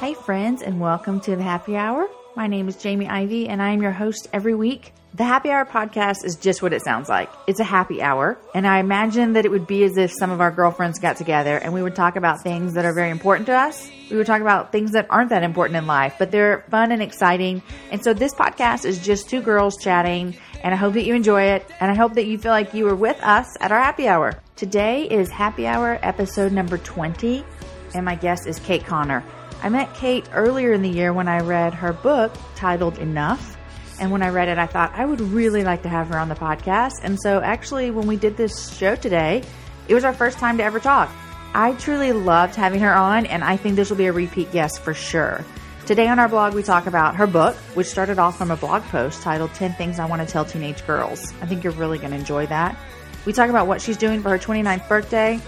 Hey friends, and welcome to The Happy Hour. My name is Jamie Ivey and I am your host every week. The Happy Hour podcast is just what it sounds like. It's a happy hour, and I imagine that it would be as if some of our girlfriends got together and we would talk about things that are very important to us. We would talk about things that aren't that important in life, but they're fun and exciting. And so this podcast is just two girls chatting, and I hope that you enjoy it, and I hope that you feel like you were with us at our happy hour. Today is happy hour episode number 20, and my guest is Kate Conner. I met Kate earlier in the year when I read her book titled Enough. And when I read it, I thought I would really like to have her on the podcast. And so actually when we did this show today, it was our first time to ever talk. I truly loved having her on, and I think this will be a repeat guest for sure. Today on our blog, we talk about her book, which started off from a blog post titled 10 Things I Want to Tell Teenage Girls. I think you're really going to enjoy that. We talk about what she's doing for her 29th birthday.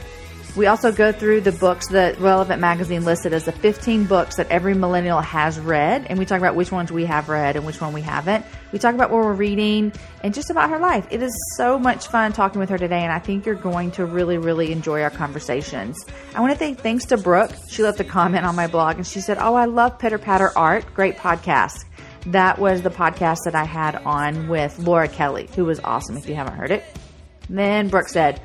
We also go through the books that Relevant Magazine listed as the 15 books that every millennial has read, and we talk about which ones we have read and which one we haven't. We talk about what we're reading and just about her life. It is so much fun talking with her today, and I think you're going to really, really enjoy our conversations. I want to thanks to Brooke. She left a comment on my blog, and she said, "Oh, I love Pitter Patter Art. Great podcast." That was the podcast that I had on with Laura Kelly, who was awesome if you haven't heard it. And then Brooke said,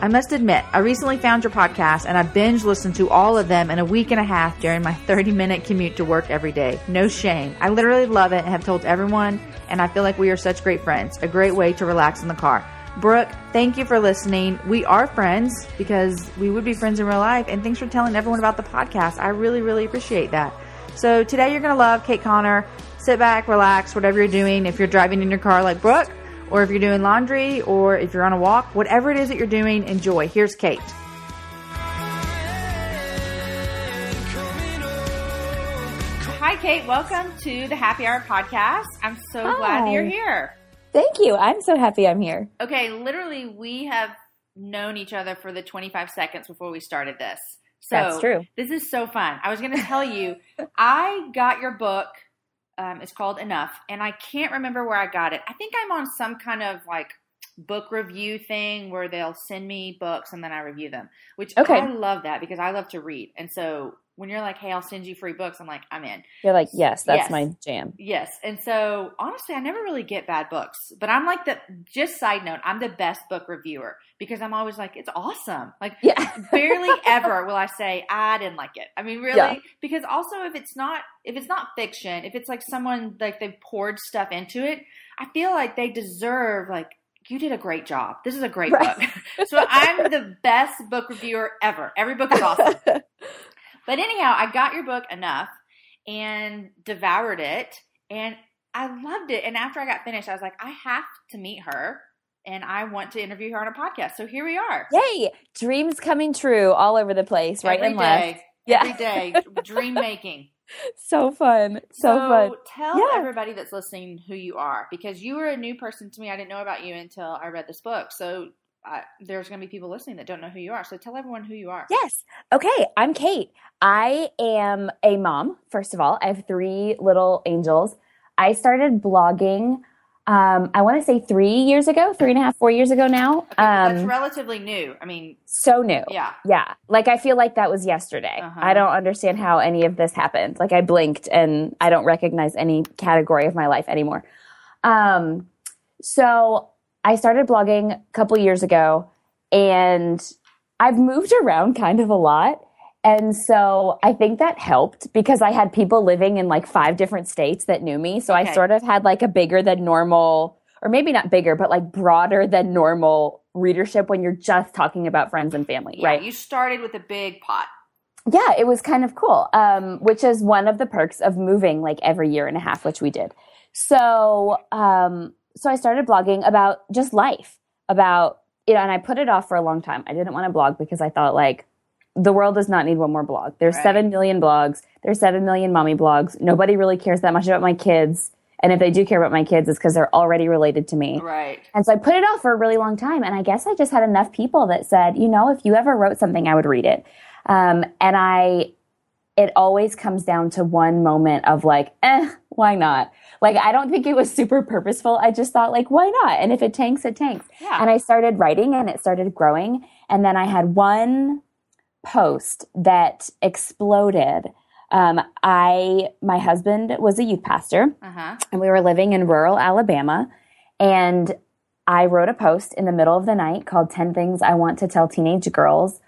"I must admit, I recently found your podcast and I binge listened to all of them in a week and a half during my 30-minute commute to work every day. No shame. I literally love it and have told everyone, and I feel like we are such great friends. A great way to relax in the car." Brooke, thank you for listening. We are friends because we would be friends in real life, and thanks for telling everyone about the podcast. I really, really appreciate that. So today you're going to love Kate Conner. Sit back, relax, whatever you're doing. If you're driving in your car like Brooke, or if you're doing laundry, or if you're on a walk, whatever it is that you're doing, enjoy. Here's Kate. Hi, Kate. Welcome to the Happy Hour podcast. I'm so glad that you're here. Thank you. I'm so happy I'm here. Okay, literally, we have known each other for the 25 seconds before we started this. So that's true. This is so fun. I was going to tell you, I got your book. It's called Enough, and I can't remember where I got it. I think I'm on some kind of like book review thing where they'll send me books and then I review them, which I love that because I love to read. And so when you're like, "Hey, I'll send you free books," I'm like, "I'm in." You're like, "Yes, that's my jam." Yes. And so honestly, I never really get bad books, but I'm like just side note, I'm the best book reviewer because I'm always like, "It's awesome." Like barely ever will I say, "I didn't like it." I mean, really, because also if it's not fiction, if it's like someone like they've poured stuff into it, I feel like they deserve like, "You did a great job. This is a great book." So I'm the best book reviewer ever. Every book is awesome. But anyhow, I got your book Enough and devoured it, and I loved it. And after I got finished, I was like, I have to meet her, and I want to interview her on a podcast. So here we are. Yay. Dreams coming true all over the place, right and left. Every day. Dream making. So fun. So fun. Tell everybody that's listening who you are, because you were a new person to me. I didn't know about you until I read this book. So there's going to be people listening that don't know who you are. So tell everyone who you are. Yes. Okay. I'm Kate. I am a mom. First of all, I have three little angels. I started blogging, I want to say 4 years ago now. Okay, that's relatively new. I mean, so new. Yeah. Like, I feel like that was yesterday. I don't understand how any of this happened. Like, I blinked and I don't recognize any category of my life anymore. So I started blogging a couple years ago, and I've moved around kind of a lot. And so I think that helped because I had people living in like 5 different states that knew me. So I sort of had like a bigger than normal, or maybe not bigger, but like broader than normal readership when you're just talking about friends and family, right? You started with a big pot. Yeah, it was kind of cool, which is one of the perks of moving like every year and a half, which we did. So So I started blogging about just life, about, you know, and I put it off for a long time. I didn't want to blog because I thought, like, the world does not need one more blog. There's right. 7 million blogs. There's 7 million mommy blogs. Nobody really cares that much about my kids. And if they do care about my kids, it's because they're already related to me. Right. And so I put it off for a really long time. And I guess I just had enough people that said, you know, if you ever wrote something, I would read it. It always comes down to one moment of like, why not? Like, I don't think it was super purposeful. I just thought, like, why not? And if it tanks, it tanks. Yeah. And I started writing and it started growing. And then I had one post that exploded. My husband was a youth pastor, and we were living in rural Alabama. And I wrote a post in the middle of the night called 10 Things I Want to Tell Teenage Girls,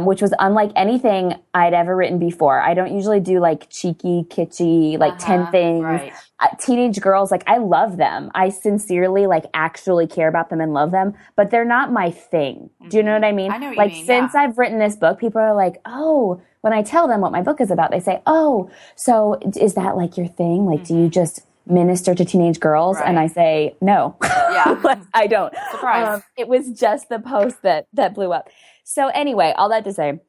which was unlike anything I'd ever written before. I don't usually do, like, cheeky, kitschy, like 10 things. Right. Teenage girls, like, I love them. I sincerely, like, actually care about them and love them, but they're not my thing. Mm-hmm. Do you know what I mean? I know what you mean, since I've written this book, people are like, oh, when I tell them what my book is about, they say, oh, so is that, like, your thing? Like, do you just minister to teenage girls? Right. And I say, no. Yeah. Like, I don't. Surprise. It was just the post that blew up. So anyway, all that to say,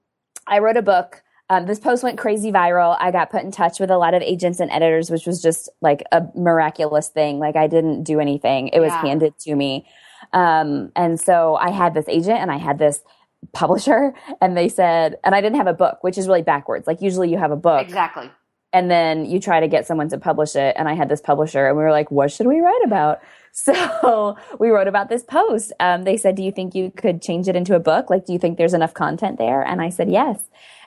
I wrote a book. This post went crazy viral. I got put in touch with a lot of agents and editors, which was just like a miraculous thing. Like, I didn't do anything. It was handed to me. And so I had this agent and I had this publisher, and they said, and I didn't have a book, which is really backwards. Like, usually you have a book. Exactly. And then you try to get someone to publish it. And I had this publisher, and we were like, what should we write about? So we wrote about this post. They said, do you think you could change it into a book? Like, do you think there's enough content there? And I said, yes.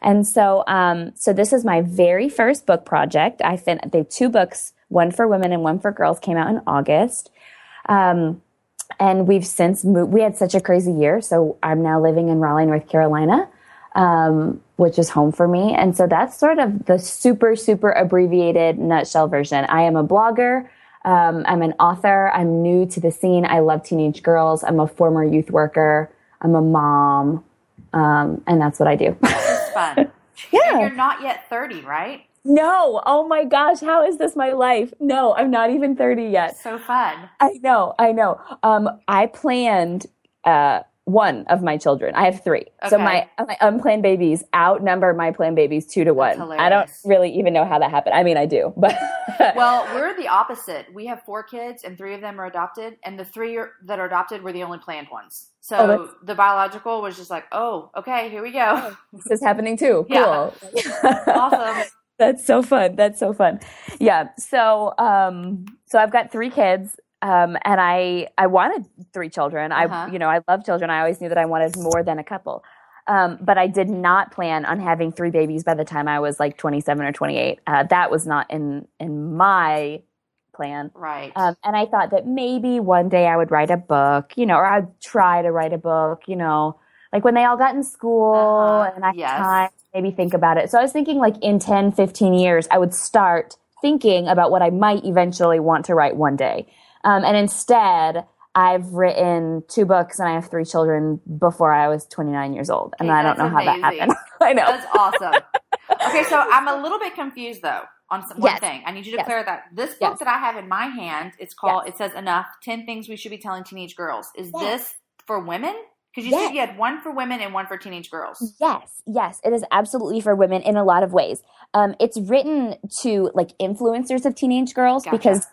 And so, so this is my very first book project. They have 2 books, one for women and one for girls, came out in August. And we've since moved. We had such a crazy year. So I'm now living in Raleigh, North Carolina, which is home for me. And so that's sort of the super, super abbreviated nutshell version. I am a blogger. I'm an author. I'm new to the scene. I love teenage girls. I'm a former youth worker. I'm a mom. And that's what I do. That's fun. Yeah. And you're not yet 30, right? No. Oh my gosh. How is this my life? No, I'm not even 30 yet. So fun. I know. I planned, one of my children. I have 3. Okay. So my unplanned babies outnumber my planned babies 2 to 1. I don't really even know how that happened. I mean, I do, but. Well, we're the opposite. We have 4 kids and 3 of them are adopted, and the 3 that are adopted were the only planned ones. So the biological was just like, oh, okay, here we go. This is happening too. Cool. Yeah. Awesome. That's so fun. Yeah. So, so I've got 3 kids. And I wanted 3 children. I love children. I always knew that I wanted more than a couple. But I did not plan on having 3 babies by the time I was like 27 or 28. That was not in my plan. Right. And I thought that maybe one day I would write a book, you know, or I'd try to write a book, you know, like when they all got in school and I had time, maybe think about it. So I was thinking like in 10, 15 years, I would start thinking about what I might eventually want to write one day. And instead, I've written 2 books and I have 3 children before I was 29 years old. And I don't know how that happened. I know. That's awesome. Okay, so I'm a little bit confused, though, on one thing. I need you to clear that. This book that I have in my hand, it's called, it says Enough, 10 Things We Should Be Telling Teenage Girls. Is this for women? Because you said you had one for women and one for teenage girls. Yes. It is absolutely for women in a lot of ways. It's written to like influencers of teenage girls because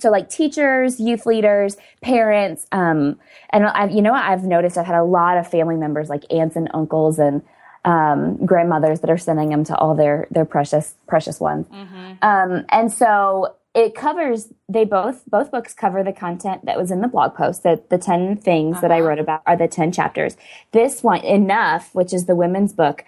so like teachers, youth leaders, parents, and I've noticed I've had a lot of family members like aunts and uncles and grandmothers that are sending them to all their precious ones. Mm-hmm. And so it covers, both books cover the content that was in the blog post, that the 10 things that I wrote about are the 10 chapters. This one, Enough, which is the women's book,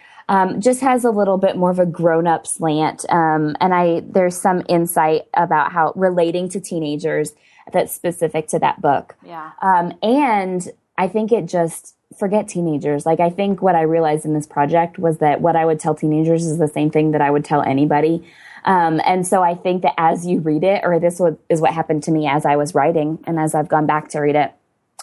just has a little bit more of a grown-up slant. There's some insight about how relating to teenagers that's specific to that book. Yeah. And I think it just, forget teenagers. Like, I think what I realized in this project was that what I would tell teenagers is the same thing that I would tell anybody. And so I think that as you read it, or this is what happened to me as I was writing and as I've gone back to read it,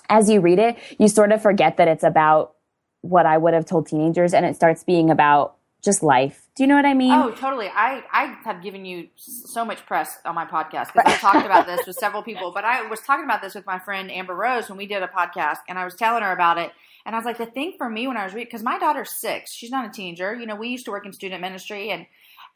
as you read it, you sort of forget that it's about what I would have told teenagers, and it starts being about just life. Do you know what I mean? Oh, totally. I have given you so much press on my podcast because I talked about this with several people. But I was talking about this with my friend Amber Rose when we did a podcast, and I was telling her about it. And I was like, the thing for me when I was reading, because my daughter's 6, she's not a teenager. You know, we used to work in student ministry,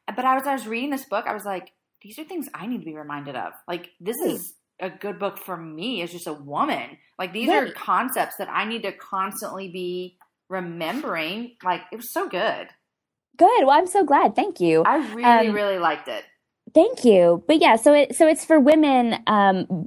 but I was reading this book, I was like, these are things I need to be reminded of. Like, this is a good book for me as just a woman. Like, these are concepts that I need to constantly be remembering. Like, it was so good. Good. Well, I'm so glad. Thank you. I really, really liked it. Thank you. But yeah, so it's for women.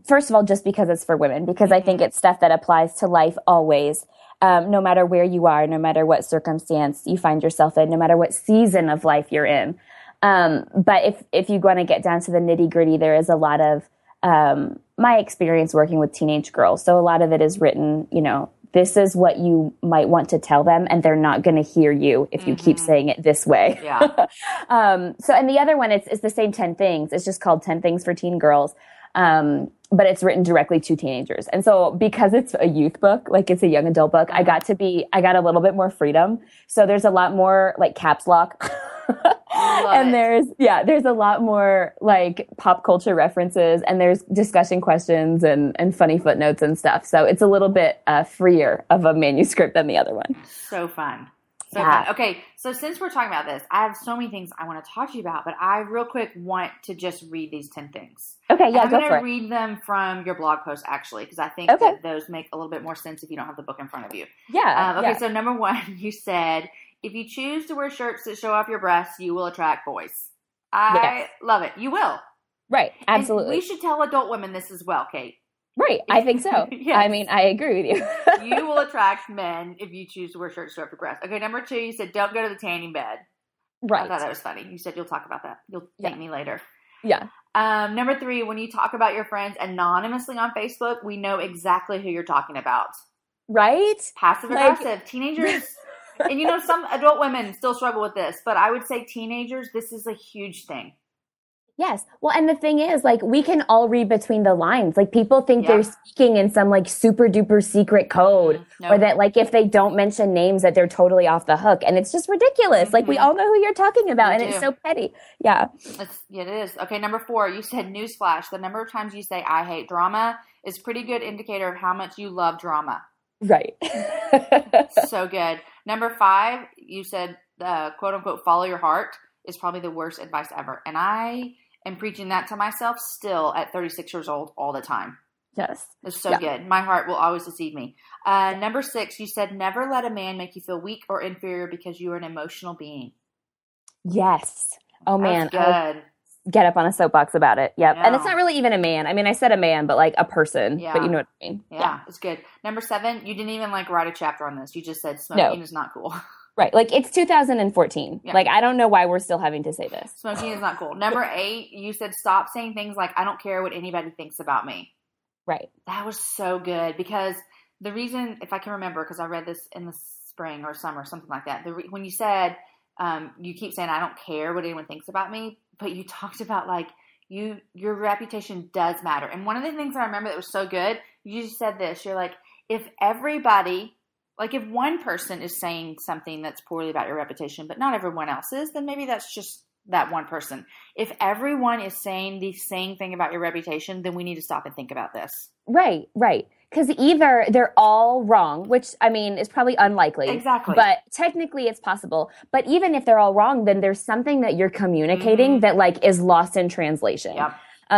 First of all, just because it's for women, because I think it's stuff that applies to life always. No matter where you are, no matter what circumstance you find yourself in, no matter what season of life you're in. But if you want to get down to the nitty gritty, there is a lot of my experience working with teenage girls. So a lot of it is written, you know, this is what you might want to tell them, and they're not going to hear you if you keep saying it this way. Yeah. And the other one, it's the same 10 things. It's just called 10 Things for Teen Girls. But it's written directly to teenagers. And so because it's a youth book, like it's a young adult book, I got a little bit more freedom. So there's a lot more like caps lock. And there's a lot more like pop culture references, and there's discussion questions and funny footnotes and stuff. So it's a little bit freer of a manuscript than the other one. So fun. So fun. Okay. So since we're talking about this, I have so many things I want to talk to you about, but I real quick want to just read these 10 things. Okay. Yeah. I'm going to read them from your blog post actually, because I think that those make a little bit more sense if you don't have the book in front of you. Yeah. So number one, you said, if you choose to wear shirts that show off your breasts, you will attract boys. I love it. You will. Right. Absolutely. And we should tell adult women this as well, Kate. Right. I think so. Yes. I mean, I agree with you. You will attract men if you choose to wear shirts that show off your breasts. Okay. Number 2, you said don't go to the tanning bed. Right. I thought that was funny. You said you'll talk about that. You'll thank me later. Yeah. Number 3, when you talk about your friends anonymously on Facebook, we know exactly who you're talking about. Right. Passive aggressive. Like, teenagers. And, you know, some adult women still struggle with this, but I would say teenagers, this is a huge thing. Yes. Well, and the thing is, like, we can all read between the lines. Like, people think they're speaking in some, like, super-duper secret code or that, like, if they don't mention names that they're totally off the hook. And it's just ridiculous. Like, we all know who you're talking about, it's so petty. Yeah. It is. Okay, number 4, you said newsflash. The number of times you say I hate drama is a pretty good indicator of how much you love drama. Right. So good. Number 5, you said, quote, unquote, follow your heart is probably the worst advice ever. And I am preaching that to myself still at 36 years old all the time. Yes. It's so good. My heart will always deceive me. Number 6, you said never let a man make you feel weak or inferior because you are an emotional being. Yes. Oh, man. That's good. Get up on a soapbox about it. Yep. No. And it's not really even a man. I mean, I said a man, but like a person. Yeah. But you know what I mean. Yeah. It's good. Number 7, you didn't even like write a chapter on this. You just said smoking is not cool. Right. Like it's 2014. Yeah. Like I don't know why we're still having to say this. Smoking is not cool. Number 8, you said stop saying things like I don't care what anybody thinks about me. Right. That was so good because the reason, if I can remember, because I read this in the spring or summer, something like that. When you said you keep saying I don't care what anyone thinks about me. But you talked about, like, your reputation does matter. And one of the things I remember that was so good, you just said this. You're like, if one person is saying something that's poorly about your reputation, but not everyone else is, then maybe that's just that one person. If everyone is saying the same thing about your reputation, then we need to stop and think about this. Right. Because either they're all wrong, which, I mean, is probably unlikely. Exactly. But technically it's possible. But even if they're all wrong, then there's something that you're communicating that, like, is lost in translation. Yep.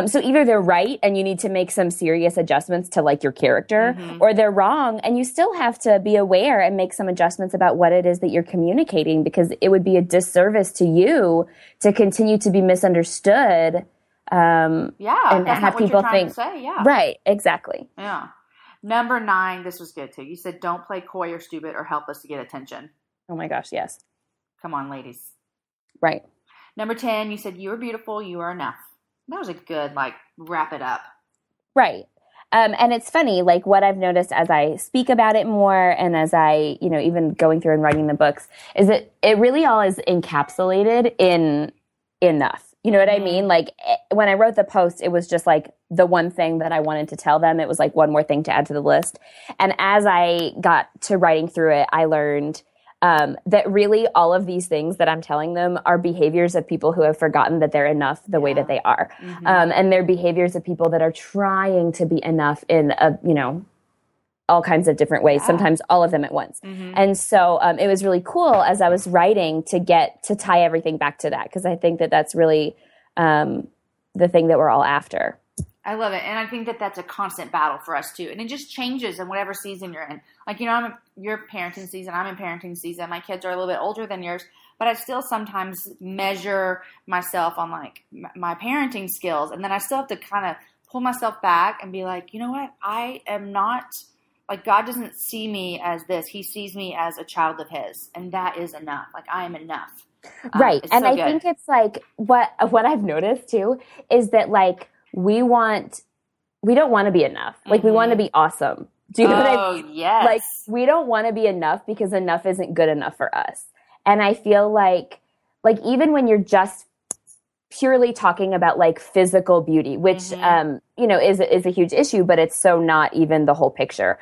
So either they're right and you need to make some serious adjustments to, like, your character, or they're wrong and you still have to be aware and make some adjustments about what it is that you're communicating, because it would be a disservice to you to continue to be misunderstood and have people think. Say, yeah. Right, exactly. Yeah. Number 9, this was good too. You said don't play coy or stupid or helpless to get attention. Oh my gosh, yes. Come on, ladies. Right. Number 10, you said you are beautiful, you are enough. That was a good, like, wrap it up. Right. And it's funny, like, what I've noticed as I speak about it more and as I, you know, even going through and writing the books, is that it really all is encapsulated in enough. You know what I mean? Like, when I wrote the post, it was just, like, the one thing that I wanted to tell them. It was, like, one more thing to add to the list. And as I got to writing through it, I learned that really all of these things that I'm telling them are behaviors of people who have forgotten that they're enough the way that they are. Mm-hmm. And they're behaviors of people that are trying to be enough in a, you know, all kinds of different ways, sometimes all of them at once. Mm-hmm. And so it was really cool as I was writing to get to tie everything back to that, because I think that that's really the thing that we're all after. I love it. And I think that that's a constant battle for us too. And it just changes in whatever season you're in. Like, you know, you're parenting season. I'm in parenting season. My kids are a little bit older than yours, but I still sometimes measure myself on like my parenting skills. And then I still have to kind of pull myself back and be like, you know what? I am not like, God doesn't see me as this. He sees me as a child of his. And that is enough. Like, I am enough. Right. And so I think it's like what I've noticed too is that like, we don't want to be enough. Like, we want to be awesome. Do you know what I mean? Yes. Like, we don't want to be enough because enough isn't good enough for us. And I feel like even when you're just purely talking about like physical beauty, which, you know, is a huge issue, but it's so not even the whole picture.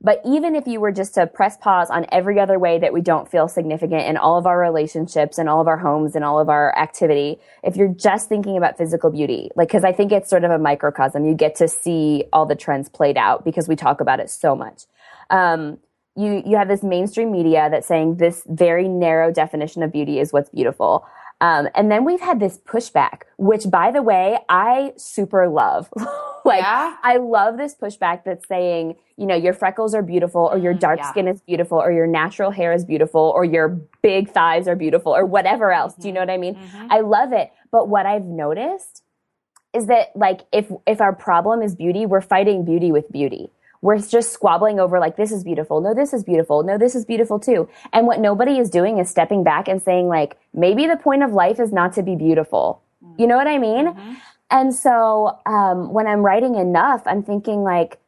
But even if you were just to press pause on every other way that we don't feel significant in all of our relationships and all of our homes and all of our activity, if you're just thinking about physical beauty, like, because I think it's sort of a microcosm. You get to see all the trends played out because we talk about it so much. You have this mainstream media that's saying this very narrow definition of beauty is what's beautiful. And then we've had this pushback, which, by the way, I super love. I love this pushback that's saying, you know, your freckles are beautiful, or your dark skin is beautiful, or your natural hair is beautiful, or your big thighs are beautiful, or whatever else. Do you know what I mean? I love it. But what I've noticed is that, like, if our problem is beauty, we're fighting beauty with beauty. We're just squabbling over, like, this is beautiful. No, this is beautiful. No, this is beautiful too. And what nobody is doing is stepping back and saying, like, maybe the point of life is not to be beautiful. You know what I mean? And so when I'm writing Enough, I'm thinking, like,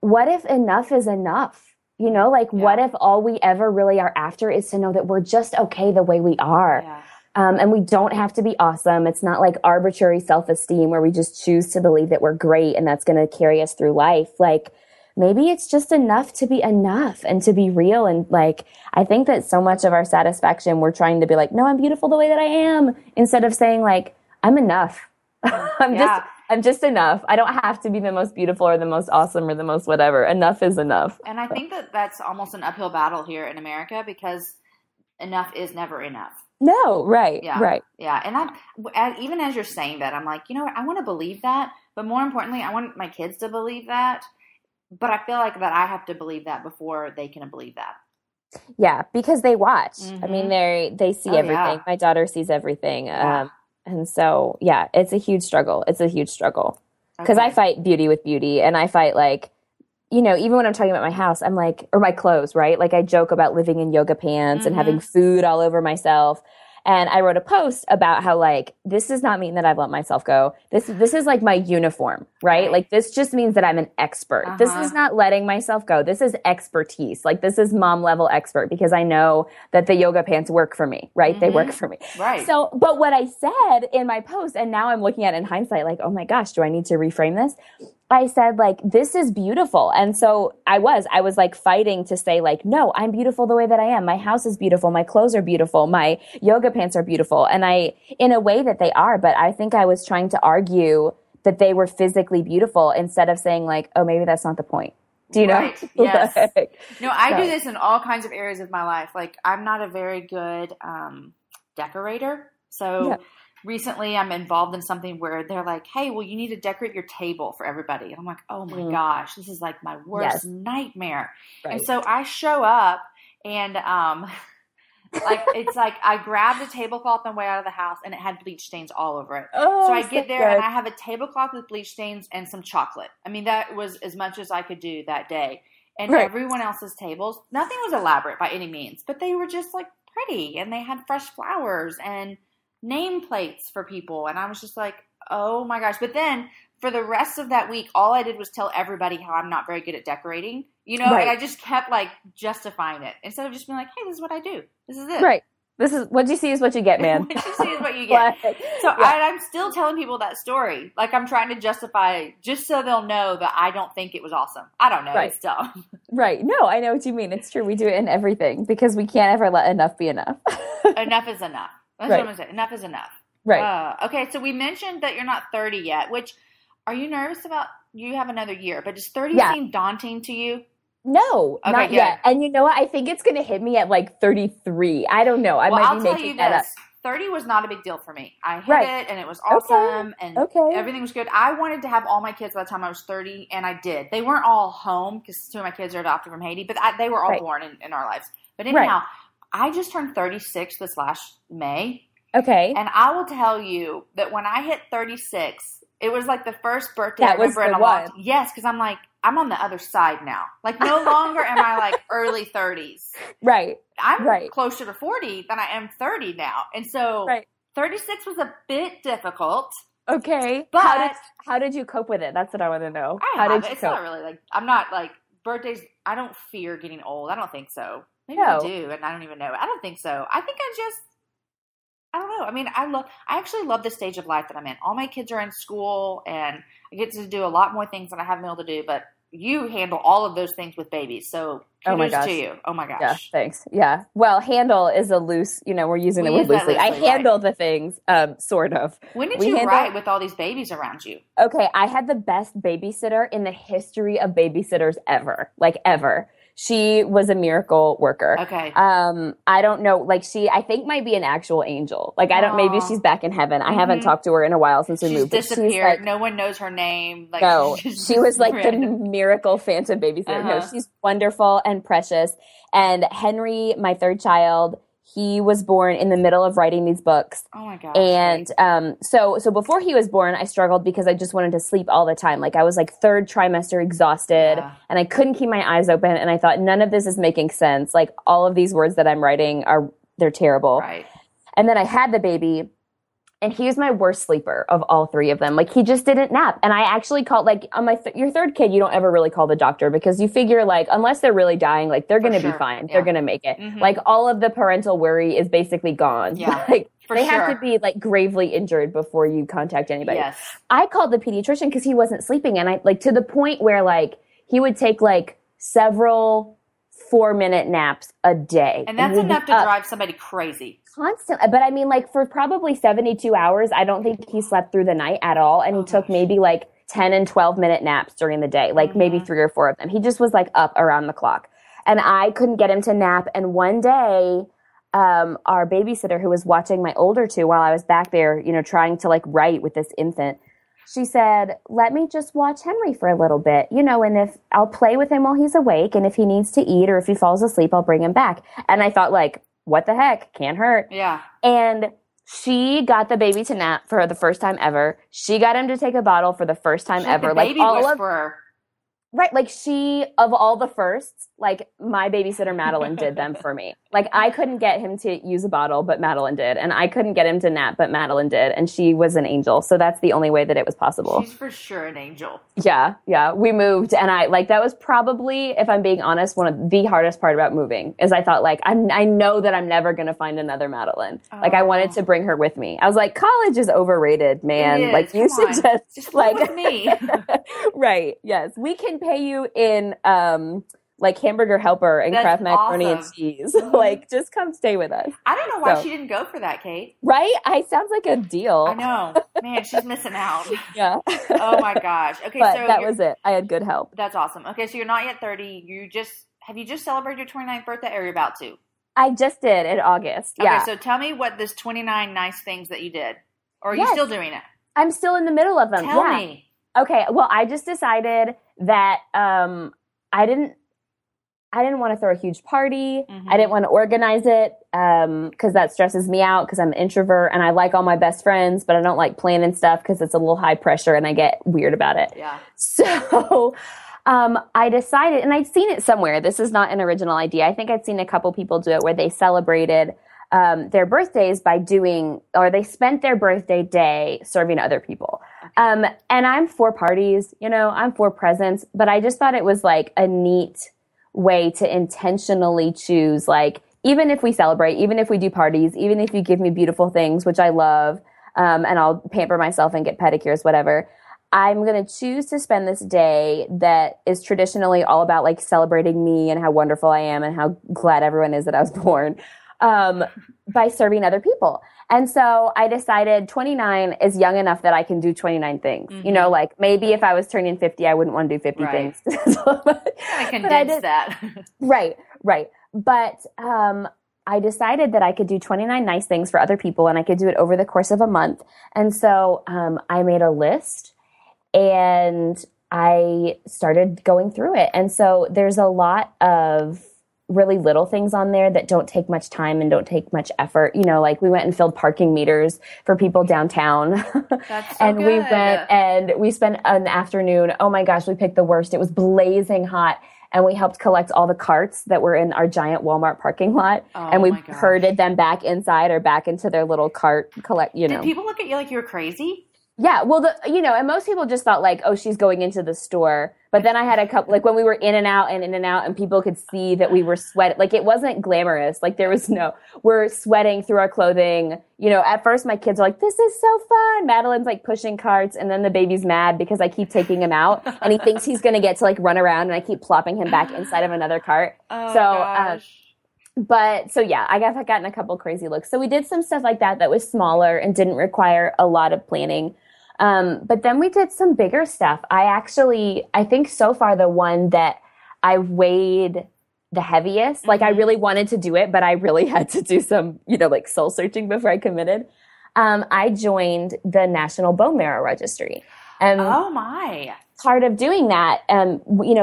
what if enough is enough? You know, like, what if all we ever really are after is to know that we're just okay the way we are? And we don't have to be awesome. It's not like arbitrary self-esteem where we just choose to believe that we're great and that's going to carry us through life. Like, maybe it's just enough to be enough and to be real. And, like, I think that so much of our satisfaction, we're trying to be like, no, I'm beautiful the way that I am, instead of saying, like, I'm enough. I'm just enough. I don't have to be the most beautiful or the most awesome or the most whatever. Enough is enough. And I think that that's almost an uphill battle here in America, because enough is never enough. No, right, right. Yeah, and even as you're saying that, I'm like, you know what? I want to believe that, but more importantly, I want my kids to believe that. But I feel like that I have to believe that before they can believe that. Yeah, because they watch. I mean, they see everything. Yeah. My daughter sees everything. And so, yeah, it's a huge struggle. It's a huge struggle. Because I fight beauty with beauty. And I fight, like, you know, even when I'm talking about my house, I'm like, or my clothes, right? Like, I joke about living in yoga pants and having food all over myself. And I wrote a post about how, like, this does not mean that I've let myself go. This is, like, my uniform, right? Like, this just means that I'm an expert. This is not letting myself go. This is expertise. Like, this is mom-level expert, because I know that the yoga pants work for me, right? They work for me. Right. So, but what I said in my post, and now I'm looking at it in hindsight, like, oh, my gosh, do I need to reframe this? I said, like, this is beautiful. And so I was like fighting to say, like, no, I'm beautiful the way that I am. My house is beautiful. My clothes are beautiful. My yoga pants are beautiful. And I, in a way that they are, but I think I was trying to argue that they were physically beautiful instead of saying, like, oh, maybe that's not the point. Do you know? Yes. Like, no, I do this in all kinds of areas of my life. Like, I'm not a very good decorator. So recently I'm involved in something where they're like, hey, well, you need to decorate your table for everybody. And I'm like, oh my gosh, this is like my worst nightmare. Right. And so I show up and, like, it's like I grabbed a tablecloth on the way out of the house and it had bleach stains all over it. Oh, so I get there and I have a tablecloth with bleach stains and some chocolate. I mean, that was as much as I could do that day. And everyone else's tables, nothing was elaborate by any means, but they were just, like, pretty, and they had fresh flowers and nameplates for people. And I was just like, oh my gosh. But then for the rest of that week, all I did was tell everybody how I'm not very good at decorating, you know, and I just kept, like, justifying it instead of just being like, hey, this is what I do. This is it. Right. This is what you see is what you get, man. What you see is what you get. I'm still telling people that story. Like, I'm trying to justify it just so they'll know that I don't think it was awesome. I don't know. Right. It's dumb. Right. No, I know what you mean. It's true. We do it in everything because we can't ever let enough be enough. Enough is enough. That's what I'm going to say. Enough is enough. Right. Okay. So we mentioned that you're not 30 yet, which are you nervous about? You have another year, but does 30 seem daunting to you? No, okay, not yet. And you know what? I think it's going to hit me at like 33. I don't know. I'll tell you this. 30 was not a big deal for me. I hit it and it was awesome and everything was good. I wanted to have all my kids by the time I was 30 and I did. They weren't all home because two of my kids are adopted from Haiti, but they were all born in our lives. But anyhow, I just turned 36 this last May. Okay. And I will tell you that when I hit 36, it was like the first birthday I remember in a long time. Yes, because I'm like, I'm on the other side now. Like, no longer am I like early 30s. Right. I'm closer to 40 than I am 30 now. And so 36 was a bit difficult. Okay. But how did you cope with it? That's what I want to know. How did you cope? Not really like, I'm not like birthdays. I don't fear getting old. I don't think so. Maybe I do. And I don't even know. I don't think so. I think I don't know. I mean, I actually love the stage of life that I'm in. All my kids are in school and I get to do a lot more things than I haven't been able to do, but you handle all of those things with babies. So kudos to you. Oh my gosh. Yeah, thanks. Yeah. Well, handle is a loose, we're using it loosely. I handle the things, sort of. When did you write with all these babies around you? Okay. I had the best babysitter in the history of babysitters ever, like ever. She was a miracle worker. Okay. I don't know. Like I think might be an actual angel. Like, I don't, maybe she's back in heaven. I haven't talked to her in a while since we moved. Disappeared. She's disappeared. Like, no one knows her name. Like, no. She was like the miracle phantom babysitter. Uh-huh. No, she's wonderful and precious. And Henry, my third child, he was born in the middle of writing these books. Oh my gosh. And so before he was born, I struggled because I just wanted to sleep all the time. Like, I was like third trimester exhausted and I couldn't keep my eyes open. And I thought, none of this is making sense. Like, all of these words that I'm writing they're terrible. Right. And then I had the baby and he was my worst sleeper of all three of them. Like, he just didn't nap. And I actually called, like, on my your third kid, you don't ever really call the doctor because you figure, like, unless they're really dying, like, they're going to be fine. Yeah. They're going to make it. Mm-hmm. Like, all of the parental worry is basically gone. Yeah, like, they have to be, like, gravely injured before you contact anybody. Yes. I called the pediatrician because he wasn't sleeping. And I, like, to the point where, like, he would take, like, several 4-minute naps a day. And that's enough to drive somebody crazy. Constantly. But I mean, like, for probably 72 hours, I don't think he slept through the night at all. And he took maybe like 10 and 12-minute naps during the day, like maybe 3 or 4 of them. He just was like up around the clock. And I couldn't get him to nap. And one day, our babysitter who was watching my older two while I was back there, trying to like write with this infant, she said, let me just watch Henry for a little bit, and if I'll play with him while he's awake. And if he needs to eat or if he falls asleep, I'll bring him back. And I thought, like, what the heck? Can't hurt. Yeah. And she got the baby to nap for the first time ever. She got him to take a bottle for the first time ever. The baby whisperer. Right. Like, she, of all the firsts, like, my babysitter Madeline did them for me. Like, I couldn't get him to use a bottle, but Madeline did. And I couldn't get him to nap, but Madeline did. And she was an angel. So that's the only way that it was possible. She's for sure an angel. Yeah. Yeah. We moved. And I, like, that was probably, if I'm being honest, one of the hardest part about moving is I thought, like, I know that I'm never going to find another Madeline. Oh. Like, I wanted to bring her with me. I was like, college is overrated, man. Like, you should just like, with me. Right. Yes. We can pay you in like Hamburger Helper and Kraft macaroni and cheese. Like, just come stay with us. I don't know why she didn't go for that, Kate. Right? It sounds like a deal. I know. Man, she's missing out. Yeah. Oh my gosh. Okay, but so that was it. I had good help. That's awesome. Okay, so you're not yet 30. Have you just celebrated your 29th birthday or are you about to? I just did in August. Okay, so tell me what this 29 nice things that you did. Or are you still doing it? I'm still in the middle of them. Tell me. Okay, well, I just decided that I didn't want to throw a huge party. Mm-hmm. I didn't want to organize it because that stresses me out because I'm an introvert and I like all my best friends, but I don't like planning stuff because it's a little high pressure and I get weird about it. Yeah. So I decided, and I'd seen it somewhere. This is not an original idea. I think I'd seen a couple people do it where they celebrated their birthdays by they spent their birthday day serving other people. And I'm for parties, I'm for presents, but I just thought it was like a neat way to intentionally choose like even if we celebrate, even if we do parties, even if you give me beautiful things, which I love, and I'll pamper myself and get pedicures, whatever, I'm going to choose to spend this day that is traditionally all about like celebrating me and how wonderful I am and how glad everyone is that I was born, by serving other people. And so I decided 29 is young enough that I can do 29 things. Mm-hmm. You know, like maybe if I was turning 50, I wouldn't want to do 50 things. I condensed that. Right. But I decided that I could do 29 nice things for other people, and I could do it over the course of a month. And so I made a list, and I started going through it. And so there's a lot of really little things on there that don't take much time and don't take much effort. You know, like we went and filled parking meters for people downtown. That's so and good. We went and we spent an afternoon. Oh my gosh, we picked the worst. It was blazing hot. And we helped collect all the carts that were in our giant Walmart parking lot. Oh, and we herded them back inside or back into their little cart. Did people look at you like you were crazy? Yeah. Well, and most people just thought like, oh, she's going into the store. But then I had a couple, like when we were in and out and people could see that we were sweating. Like it wasn't glamorous. Like there was we're sweating through our clothing. You know, at first my kids are like, this is so fun. Madeline's like pushing carts, and then the baby's mad because I keep taking him out and he thinks he's going to get to like run around, and I keep plopping him back inside of another cart. Oh, gosh. I gotten a couple crazy looks. So we did some stuff like that was smaller and didn't require a lot of planning. But then we did some bigger stuff. I think so far the one that I weighed the heaviest, like I really wanted to do it, but I really had to do some, like soul searching before I committed. I joined the National Bone Marrow Registry. Oh my. Part of doing that,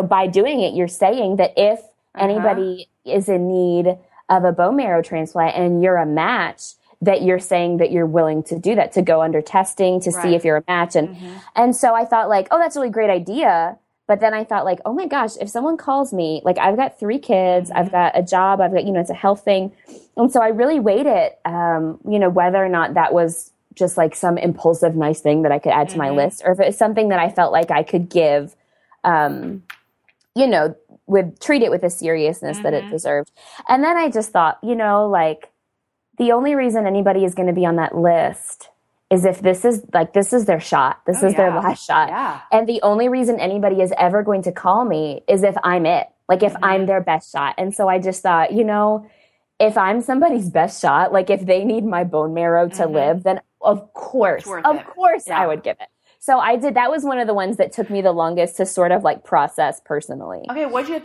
by doing it, you're saying that if anybody is in need of a bone marrow transplant and you're a match, that you're saying that you're willing to do that, to go under testing, to see if you're a match. And and so I thought like, oh, that's a really great idea. But then I thought like, oh my gosh, if someone calls me, like I've got 3 kids, I've got a job, I've got, it's a health thing. And so I really weighed it, whether or not that was just like some impulsive nice thing that I could add to my list, or if it's something that I felt like I could give, would treat it with the seriousness that it deserved. And then I just thought, the only reason anybody is going to be on that list is if this is their shot. This is their last shot. Yeah. And the only reason anybody is ever going to call me is if I'm it, like if I'm their best shot. And so I just thought, if I'm somebody's best shot, like if they need my bone marrow to live, then of course I would give it. So I did. That was one of the ones that took me the longest to sort of like process personally. Okay, what did you have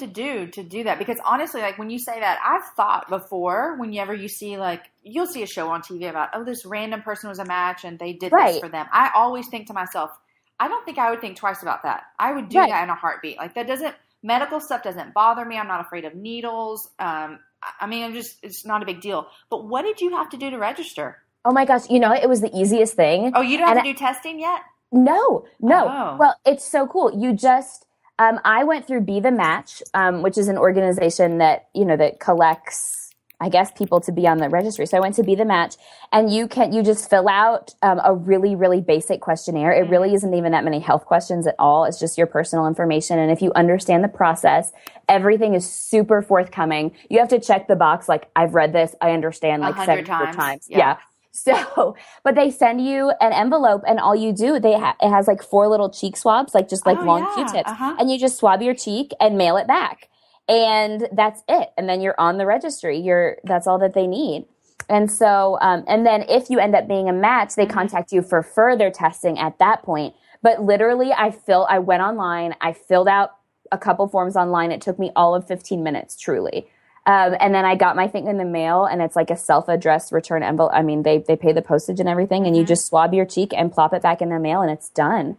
to do that? Because honestly, like when you say that, I've thought before. Whenever you see you'll see a show on TV about this random person was a match and they did this for them. I always think to myself, I don't think I would think twice about that. I would do that in a heartbeat. Like that doesn't medical stuff doesn't bother me. I'm not afraid of needles. It's not a big deal. But what did you have to do to register? Oh my gosh, it was the easiest thing. Oh, you don't have to do testing yet? No. Oh. Well, it's so cool. You just, I went through Be the Match, which is an organization that, that collects, I guess, people to be on the registry. So I went to Be the Match, and you just fill out a really, really basic questionnaire. It really isn't even that many health questions at all. It's just your personal information. And if you understand the process, everything is super forthcoming. You have to check the box. Like, I've read this. I understand 700 times. Yeah. So, but they send you an envelope, and all you do, it has 4 little cheek swabs, long Q-tips, and you just swab your cheek and mail it back, and that's it. And then you're on the registry. That's all that they need. And so, and then if you end up being a match, they contact you for further testing at that point. But literally, I went online, I filled out a couple forms online. It took me all of 15 minutes, truly. And then I got my thing in the mail, and it's a self-addressed return envelope. I mean, they pay the postage and everything, and you just swab your cheek and plop it back in the mail, and it's done.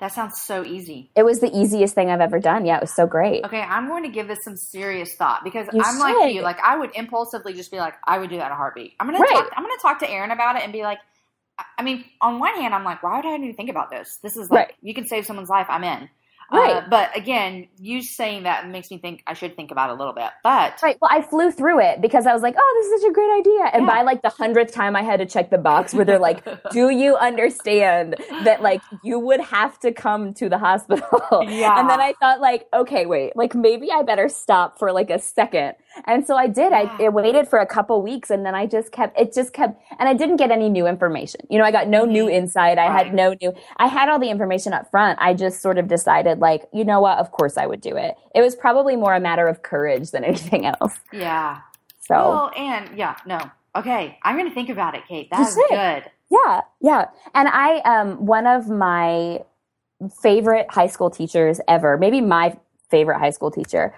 That sounds so easy. It was the easiest thing I've ever done. Yeah, it was so great. Okay, I'm going to give this some serious thought because I'm like you. Like I would impulsively just be like, I would do that in a heartbeat. I'm going to talk to Aaron about it and be like, I mean, on one hand, I'm like, why would I even think about this? This is you can save someone's life. I'm in. Right. But again, you saying that makes me think I should think about it a little bit. But well, I flew through it because I was like, oh, this is such a great idea. And by the 100th time I had to check the box where they're like, do you understand that you would have to come to the hospital? Yeah. And then I thought okay, wait, maybe I better stop for a second And so I did. Wow. I waited for a couple weeks, and then I just kept, and I didn't get any new information. You know, I got no new insight. I had no new, I had all the information up front. I just sort of decided, like, you know what, of course I would do it. It was probably more a matter of courage than anything else. Yeah. So. Well, and yeah, no. Okay. I'm going to think about it, Kate. That is good. Yeah. Yeah. And I, one of my favorite high school teachers ever, maybe my favorite high school teacher,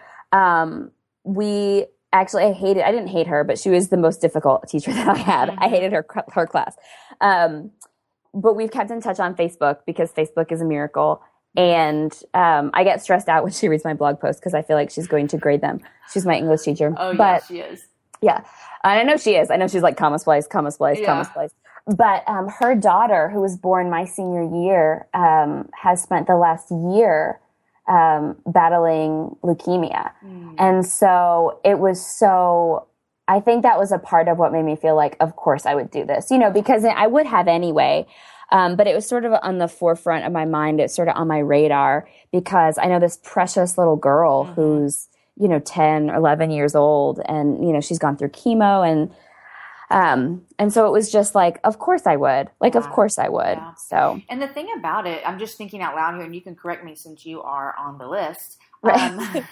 we actually, I didn't hate her, but she was the most difficult teacher that I had. I hated her class. But we've kept in touch on Facebook because Facebook is a miracle. And I get stressed out when she reads my blog post because I feel like she's going to grade them. She's my English teacher. Oh, but, yeah, she is. Yeah. And I know she is. I know she's like, comma splice, comma splice, comma splice. But her daughter, who was born my senior year, has spent the last year battling leukemia. And so it was so, I think that was a part of what made me feel like, of course I would do this, you know, because I would have anyway. But it was sort of on the forefront of my mind. It's sort of on my radar because I know this precious little girl who's, you know, 10 or 11 years old, and, you know, she's gone through chemo, and so it was just like, of course I would, like, of course I would. Yeah. So, and the thing about it, I'm just thinking out loud here, and you can correct me since you are on the list. Right.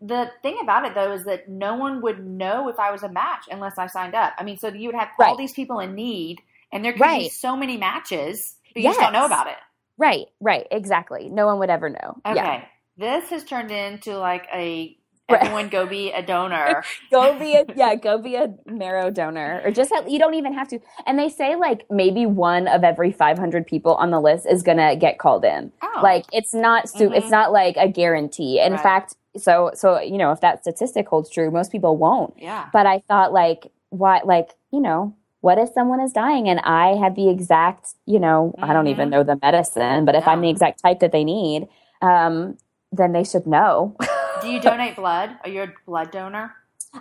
The thing about it though, is that no one would know if I was a match unless I signed up. I mean, so you would have all these people in need, and there could be so many matches, but you just don't know about it. Right. Right. Exactly. No one would ever know. Okay. Yeah. This has turned into like a, everyone go be a donor. Go be a marrow donor, or just, you don't even have to. And they say like maybe one of every 500 people on the list is going to get called in. Oh. Like it's not like a guarantee. In fact, so, you know, if that statistic holds true, most people won't. Yeah. But I thought like, why, like, you know, what if someone is dying and I had the exact, you know, I don't even know the medicine, but if I'm the exact type that they need, then they should know. Do you donate blood? Are you a blood donor?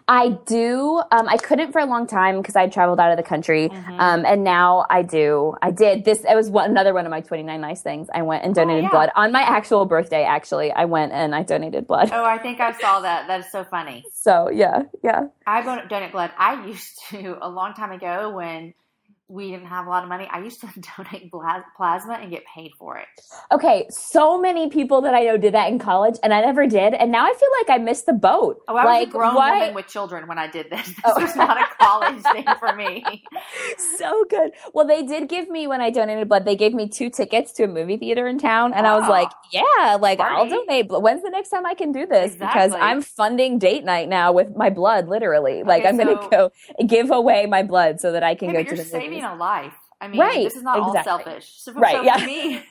I do. I couldn't for a long time because I traveled out of the country. And now I do. I did this. It was another one of my 29 nice things. I went and donated blood on my actual birthday. Actually, I went and I donated blood. Oh, I think I saw that. That is so funny. So yeah. I donate blood. I used to a long time ago when we didn't have a lot of money. I used to donate plasma and get paid for it. Okay. So many people that I know did that in college, and I never did. And now I feel like I missed the boat. Oh, I was a grown woman with children when I did this. This was not a college thing for me. So good. Well, they did give me, when I donated blood, they gave me 2 tickets to a movie theater in town. And I was like, yeah, like I'll donate blood. When's the next time I can do this? Exactly. Because I'm funding date night now with my blood, literally. Okay, like I'm going to go give away my blood so that I can go to the movies. A life. I mean, this is not all selfish. So for me,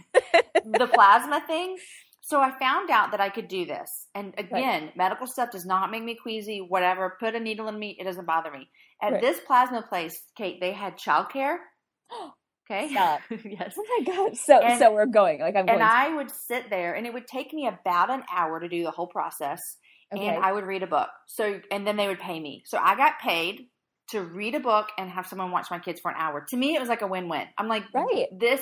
the plasma thing. So I found out that I could do this. And again, medical stuff does not make me queasy, whatever. Put a needle in me. It doesn't bother me. At this plasma place, Kate, they had childcare. Okay. Yes. Oh my God. So we're going. Like I'm going. And I would sit there, and it would take me about an hour to do the whole process. Okay. And I would read a book. So, and then they would pay me. So I got paid to read a book and have someone watch my kids for an hour. To me, it was like a win-win. I'm like, this,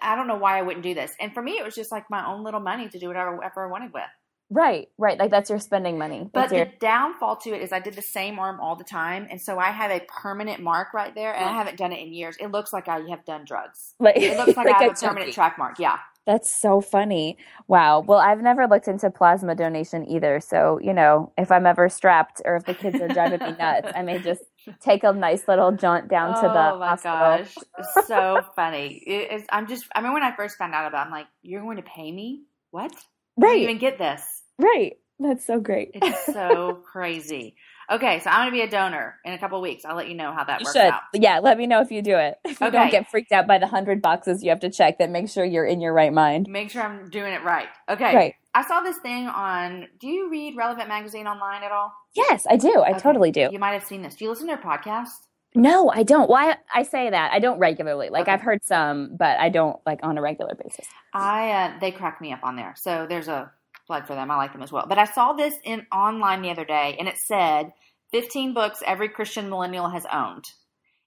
I don't know why I wouldn't do this. And for me, it was just like my own little money to do whatever I wanted with. Right. Like that's your spending money. But the downfall to it is I did the same arm all the time. And so I have a permanent mark right there, and I haven't done it in years. It looks like I have done drugs. It looks like I have a permanent track mark. Yeah. That's so funny. Wow. Well, I've never looked into plasma donation either. So, you know, if I'm ever strapped or if the kids are driving me nuts, I may just take a nice little jaunt down to the hospital. Oh, my gosh. It's so funny. I remember when I first found out about it, I'm like, you're going to pay me? What? Right. I didn't even get this. Right. That's so great. It's so crazy. Okay, so I'm going to be a donor in a couple of weeks. I'll let you know how that works out. Yeah, let me know if you do it. If you don't get freaked out by the 100 boxes you have to check, then make sure you're in your right mind. Make sure I'm doing it right. Okay. Right. I saw this thing on – do you read Relevant Magazine online at all? Yes, I do. I totally do. You might have seen this. Do you listen to their podcast? No, I don't. Why? I say that. I don't regularly. Like I've heard some, but I don't like on a regular basis. They crack me up on there. So there's a – plug for them. I like them as well. But I saw this online the other day, and it said 15 books every Christian millennial has owned.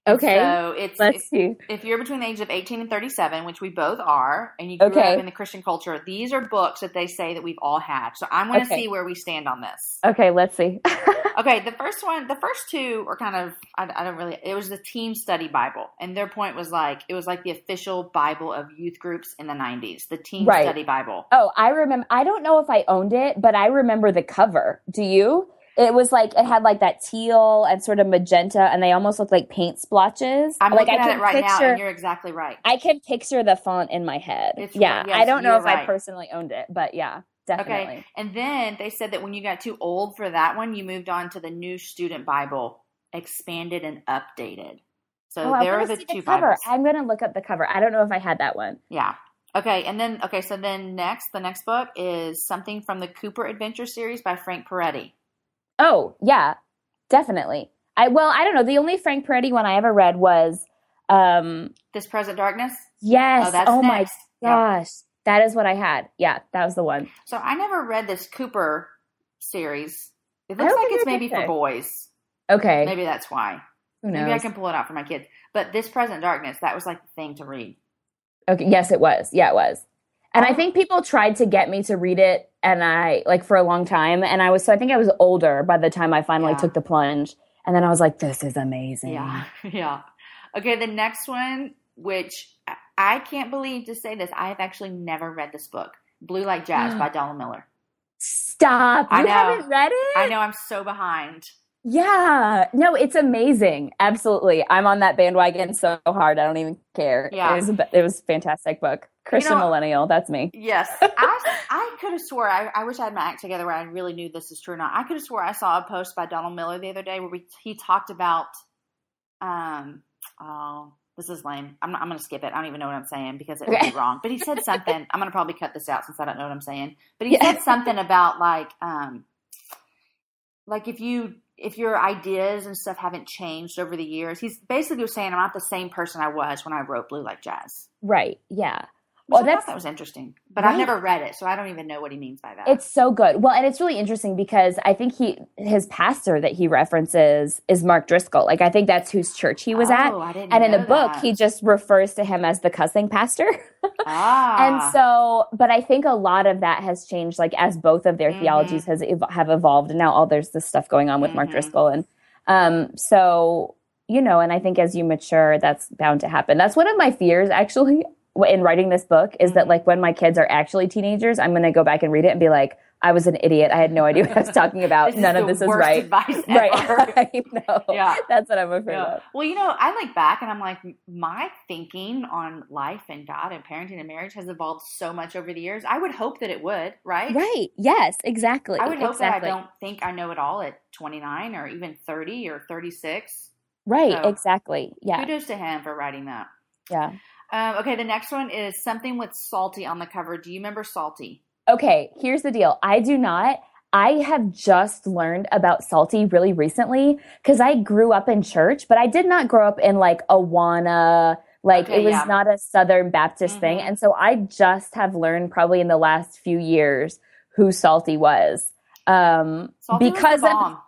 Okay. So if you're between the ages of 18 and 37, which we both are, and you grew up in the Christian culture, these are books that they say that we've all had. So I'm going to see where we stand on this. Okay, let's see. Okay, the first two are kind of, it was the Teen Study Bible. And their point was like, it was like the official Bible of youth groups in the 90s, the Teen right. Study Bible. Oh, I remember. I don't know if I owned it, but I remember the cover. Do you? It was like, it had like that teal and sort of magenta, and they almost looked like paint splotches. I'm like, looking at it right now, and you're exactly right. I can picture the font in my head. Yes, I don't know if right. I personally owned it, but yeah. Definitely. Okay. And then they said that when you got too old for that one, you moved on to the New Student Bible, expanded and updated. So there are the two Bibles. I'm going to look up the cover. I don't know if I had that one. Yeah. Okay. And then, so then the next book is something from the Cooper Adventure series by Frank Peretti. Oh, yeah, definitely. I don't know. The only Frank Peretti one I ever read was This Present Darkness. Yes. Oh my gosh. That is what I had. Yeah, that was the one. So I never read this Cooper series. It looks like it's maybe for boys. Okay. Maybe that's why. Who knows? Maybe I can pull it out for my kids. But This Present Darkness, that was like the thing to read. Okay. Yes, it was. Yeah, it was. And I think people tried to get me to read it, and I like for a long time. And I was I think I was older by the time I finally took the plunge. And then I was like, this is amazing. Yeah. Yeah. Okay. The next one, which I can't believe to say this. I have actually never read this book, Blue Like Jazz by Donald Miller. Stop. You haven't read it? I know. I'm so behind. Yeah. No, it's amazing. Absolutely. I'm on that bandwagon so hard. I don't even care. Yeah. It was a fantastic book. Christian millennial. That's me. Yes. I could have swore. I wish I had my act together where I really knew this is true or not. I could have swore I saw a post by Donald Miller the other day where he talked about this is lame. I'm going to skip it. I don't even know what I'm saying because it would be wrong. But he said something. I'm going to probably cut this out since I don't know what I'm saying. But he said something about like if your ideas and stuff haven't changed over the years. He's basically saying I'm not the same person I was when I wrote Blue Like Jazz. Right. Yeah. Well, I thought that was interesting, but right? I've never read it, so I don't even know what he means by that. It's so good. Well, and it's really interesting because I think his pastor that he references is Mark Driscoll. Like, I think that's whose church he was at. I didn't know in the book, he just refers to him as the cussing pastor. And so, but I think a lot of that has changed, like, as both of their theologies have evolved. And now there's this stuff going on with Mark Driscoll. And so, you know, and I think as you mature, that's bound to happen. That's one of my fears, actually, in writing this book is that like when my kids are actually teenagers, I'm going to go back and read it and be like, I was an idiot. I had no idea what I was talking about. None of this is right. Right. I know. Yeah. That's what I'm afraid of. Well, you know, I look back and I'm like, my thinking on life and God and parenting and marriage has evolved so much over the years. I would hope that it would, right? Right. Yes, exactly. I would hope that I don't think I know it all at 29 or even 30 or 36. Right. So, exactly. Yeah. Kudos to him for writing that. Yeah. Okay, the next one is something with Salty on the cover. Do you remember Salty? Okay, here's the deal. I do not. I have just learned about Salty really recently because I grew up in church, but I did not grow up in like Awana. Like it was not a Southern Baptist thing. And so I just have learned probably in the last few years who Salty was. Salty because was the bomb.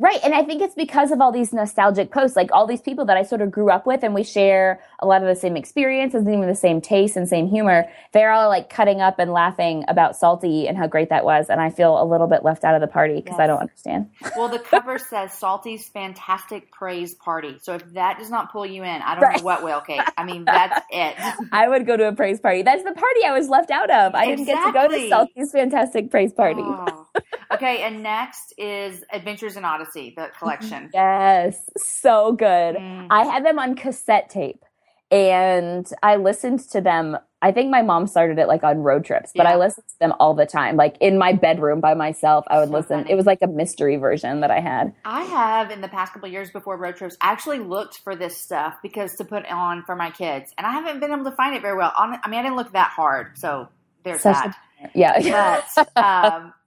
Right. And I think it's because of all these nostalgic posts, like all these people that I sort of grew up with and we share a lot of the same experiences and even the same taste and same humor. They're all like cutting up and laughing about Salty and how great that was. And I feel a little bit left out of the party because I don't understand. Well, the cover says Salty's Fantastic Praise Party. So if that does not pull you in, I don't know what will, Kate. I mean, that's it. I would go to a praise party. That's the party I was left out of. I didn't get to go to Salty's Fantastic Praise Party. Oh. Okay. And next is Adventures in Odyssey. The collection. Yes. So good. I had them on cassette tape and I listened to them. I think my mom started it like on road trips, but I listened to them all the time. Like in my bedroom by myself, I would listen. Funny. It was like a mystery version that I had. I have in the past couple of years before road trips actually looked for this stuff because to put on for my kids and I haven't been able to find it very well. I mean, I didn't look that hard. So there's that. But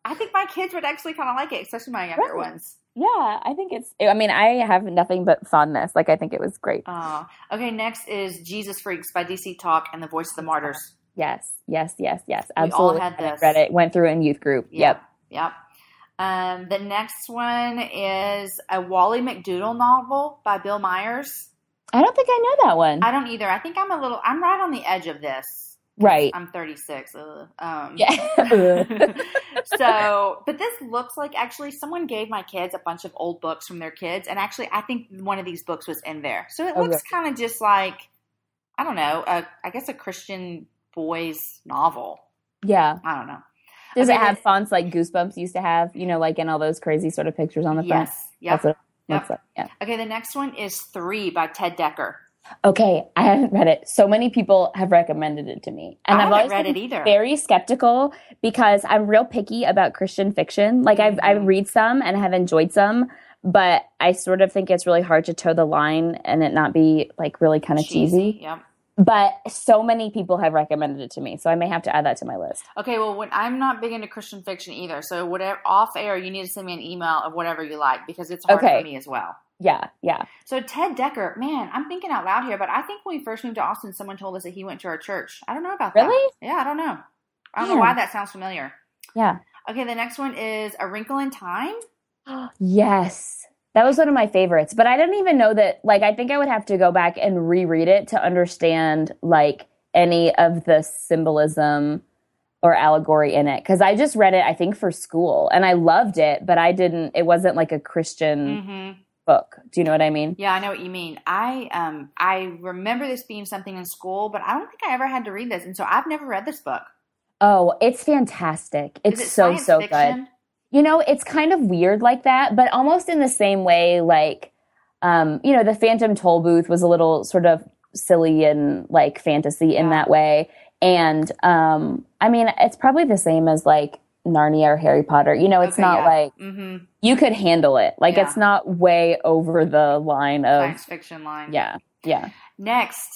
I think my kids would actually kind of like it, especially my younger ones. Yeah, I think it's – I mean, I have nothing but fondness. Like, I think it was great. Okay, next is Jesus Freaks by DC Talk and The Voice of the Martyrs. Yes. Absolutely. We all had this. I read it. Went through in youth group. Yep. The next one is a Wally McDoodall novel by Bill Myers. I don't think I know that one. I don't either. I think I'm right on the edge of this. Right. I'm 36. Yeah. So, but this looks like actually someone gave my kids a bunch of old books from their kids. And actually, I think one of these books was in there. So it looks kind of just like, I don't know, I guess a Christian boys novel. Yeah. I don't know. Does it have fonts like Goosebumps used to have, you know, like in all those crazy sort of pictures on the front? Yes. Yep. Yep. Yeah. Okay, the next one is 3 by Ted Decker. Okay, I haven't read it. So many people have recommended it to me. And I've always been very skeptical because I'm real picky about Christian fiction. Like I read some and have enjoyed some, but I sort of think it's really hard to toe the line and it not be like really kind of cheesy. Yep. But so many people have recommended it to me, so I may have to add that to my list. Okay, well, I'm not big into Christian fiction either, so whatever off air, you need to send me an email of whatever you like because it's hard for me as well. Yeah, yeah. So Ted Decker, man, I'm thinking out loud here, but I think when we first moved to Austin, someone told us that he went to our church. I don't know about that. Really? Yeah, I don't know. I don't know why that sounds familiar. Yeah. Okay, the next one is A Wrinkle in Time. Yes. That was one of my favorites, but I didn't even know that, like, I think I would have to go back and reread it to understand, like, any of the symbolism or allegory in it. Because I just read it, I think, for school, and I loved it, but it wasn't, like, a Christian book. Do you know what I mean? Yeah, I know what you mean. I remember this being something in school, but I don't think I ever had to read this, and so I've never read this book. Oh, it's fantastic. It's so good. You know, it's kind of weird like that, but almost in the same way, like, you know, the Phantom Toll Booth was a little sort of silly and, like, fantasy in that way. And, I mean, it's probably the same as, like, Narnia or Harry Potter. You know, it's not like you could handle it. Like, it's not way over the line of science fiction line. Yeah, yeah. Next.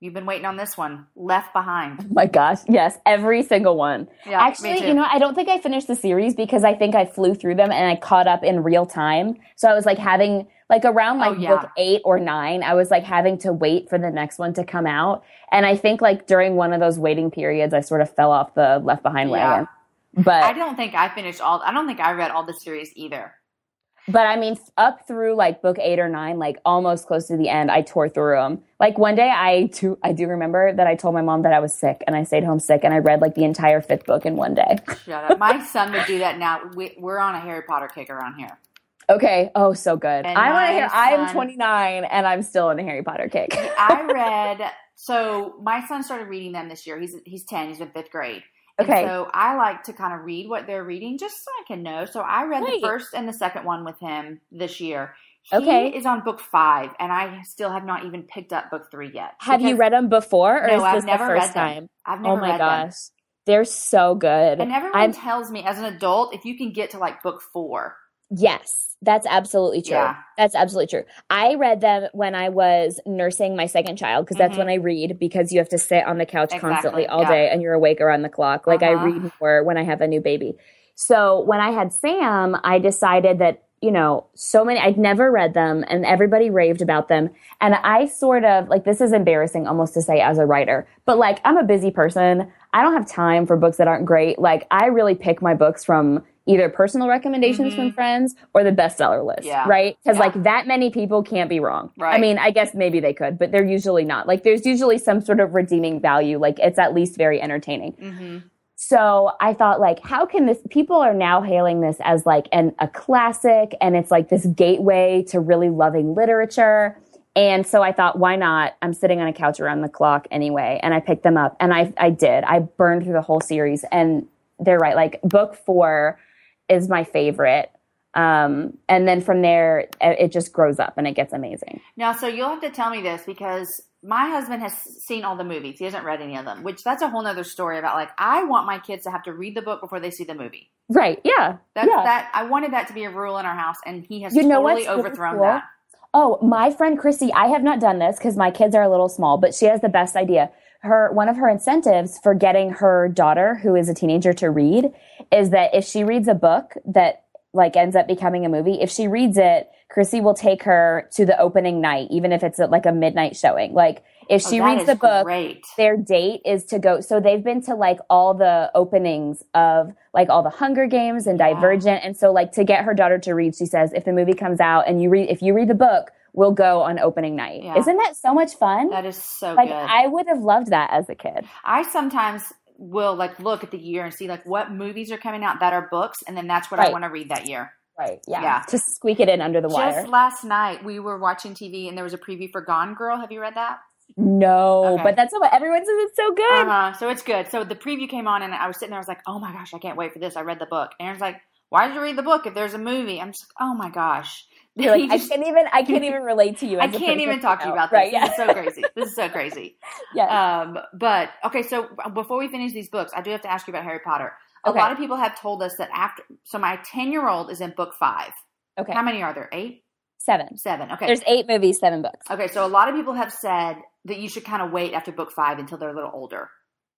You've been waiting on this one, Left Behind. Oh my gosh, yes, every single one. Yeah, actually, you know, I don't think I finished the series because I think I flew through them and I caught up in real time. So I was like having, like around like book 8 or 9, I was like having to wait for the next one to come out. And I think like during one of those waiting periods, I sort of fell off the Left Behind wagon. But I don't think I finished I don't think I read all the series either. But I mean, up through like book 8 or 9, like almost close to the end, I tore through them. Like one day I do remember that I told my mom that I was sick and I stayed home sick and I read like the entire 5th book in one day. Shut up. My son would do that now. We're on a Harry Potter kick around here. Okay. Oh, so good. And I'm 29 and I'm still on a Harry Potter kick. So my son started reading them this year. He's 10. He's in 5th grade. Okay. And so I like to kind of read what they're reading just so I can know. So I read the first and the second one with him this year. He is on book 5, and I still have not even picked up book 3 yet. Have you read them before, or is this the first time? I've never read them. Oh my gosh. They're so good. And everyone tells me as an adult, if you can get to like book 4. Yes, that's absolutely true. Yeah. That's absolutely true. I read them when I was nursing my second child because that's when I read, because you have to sit on the couch constantly all day and you're awake around the clock. Like I read more when I have a new baby. So when I had Sam, I decided that, you know, so many – I'd never read them and everybody raved about them. And I sort of – like this is embarrassing almost to say as a writer, but like I'm a busy person. I don't have time for books that aren't great. Like I really pick my books from – either personal recommendations from friends or the bestseller list, right? Because, like, that many people can't be wrong. Right. I mean, I guess maybe they could, but they're usually not. Like, there's usually some sort of redeeming value. Like, it's at least very entertaining. So I thought, like, how can this – people are now hailing this as, like, a classic, and it's, like, this gateway to really loving literature. And so I thought, why not? I'm sitting on a couch around the clock anyway, and I picked them up, and I did. I burned through the whole series, and they're right. Like, book 4 – is my favorite. And then from there, it just grows up and it gets amazing. Now, so you'll have to tell me this because my husband has seen all the movies. He hasn't read any of them, which that's a whole nother story about like, I want my kids to have to read the book before they see the movie. Right. Yeah. That I wanted that to be a rule in our house and he has totally overthrown that. Oh, my friend Chrissy, I have not done this because my kids are a little small, but she has the best idea. One of her incentives for getting her daughter, who is a teenager, to read is that if she reads a book that like ends up becoming a movie, if she reads it, Chrissy will take her to the opening night, even if it's like a midnight showing. Like if she reads the book, their date is to go. So they've been to like all the openings of like all the Hunger Games and Divergent. And so like to get her daughter to read, she says, if the movie comes out and if you read the book, we'll go on opening night. Yeah. Isn't that so much fun? That is so good. I would have loved that as a kid. I sometimes will like look at the year and see like what movies are coming out that are books, and then that's what I want to read that year. Right. Yeah. Just squeak it in under the wire. Just last night we were watching TV and there was a preview for Gone Girl. Have you read that? No, but that's what everyone says. It's so good. So it's good. So the preview came on and I was sitting there. I was like, oh my gosh, I can't wait for this. I read the book. And I was like, why did you read the book if there's a movie? I'm just like, oh my gosh. You're like, I can't even relate to you. I can't even talk to you about this. Right, yeah. This is so crazy. Yes. But okay. So before we finish these books, I do have to ask you about Harry Potter. A lot of people have told us that after, so my 10-year-old is in book 5. Okay. How many are there? 8? 7. 7. Okay. There's 8 movies, 7 books. Okay. So a lot of people have said that you should kind of wait after book 5 until they're a little older.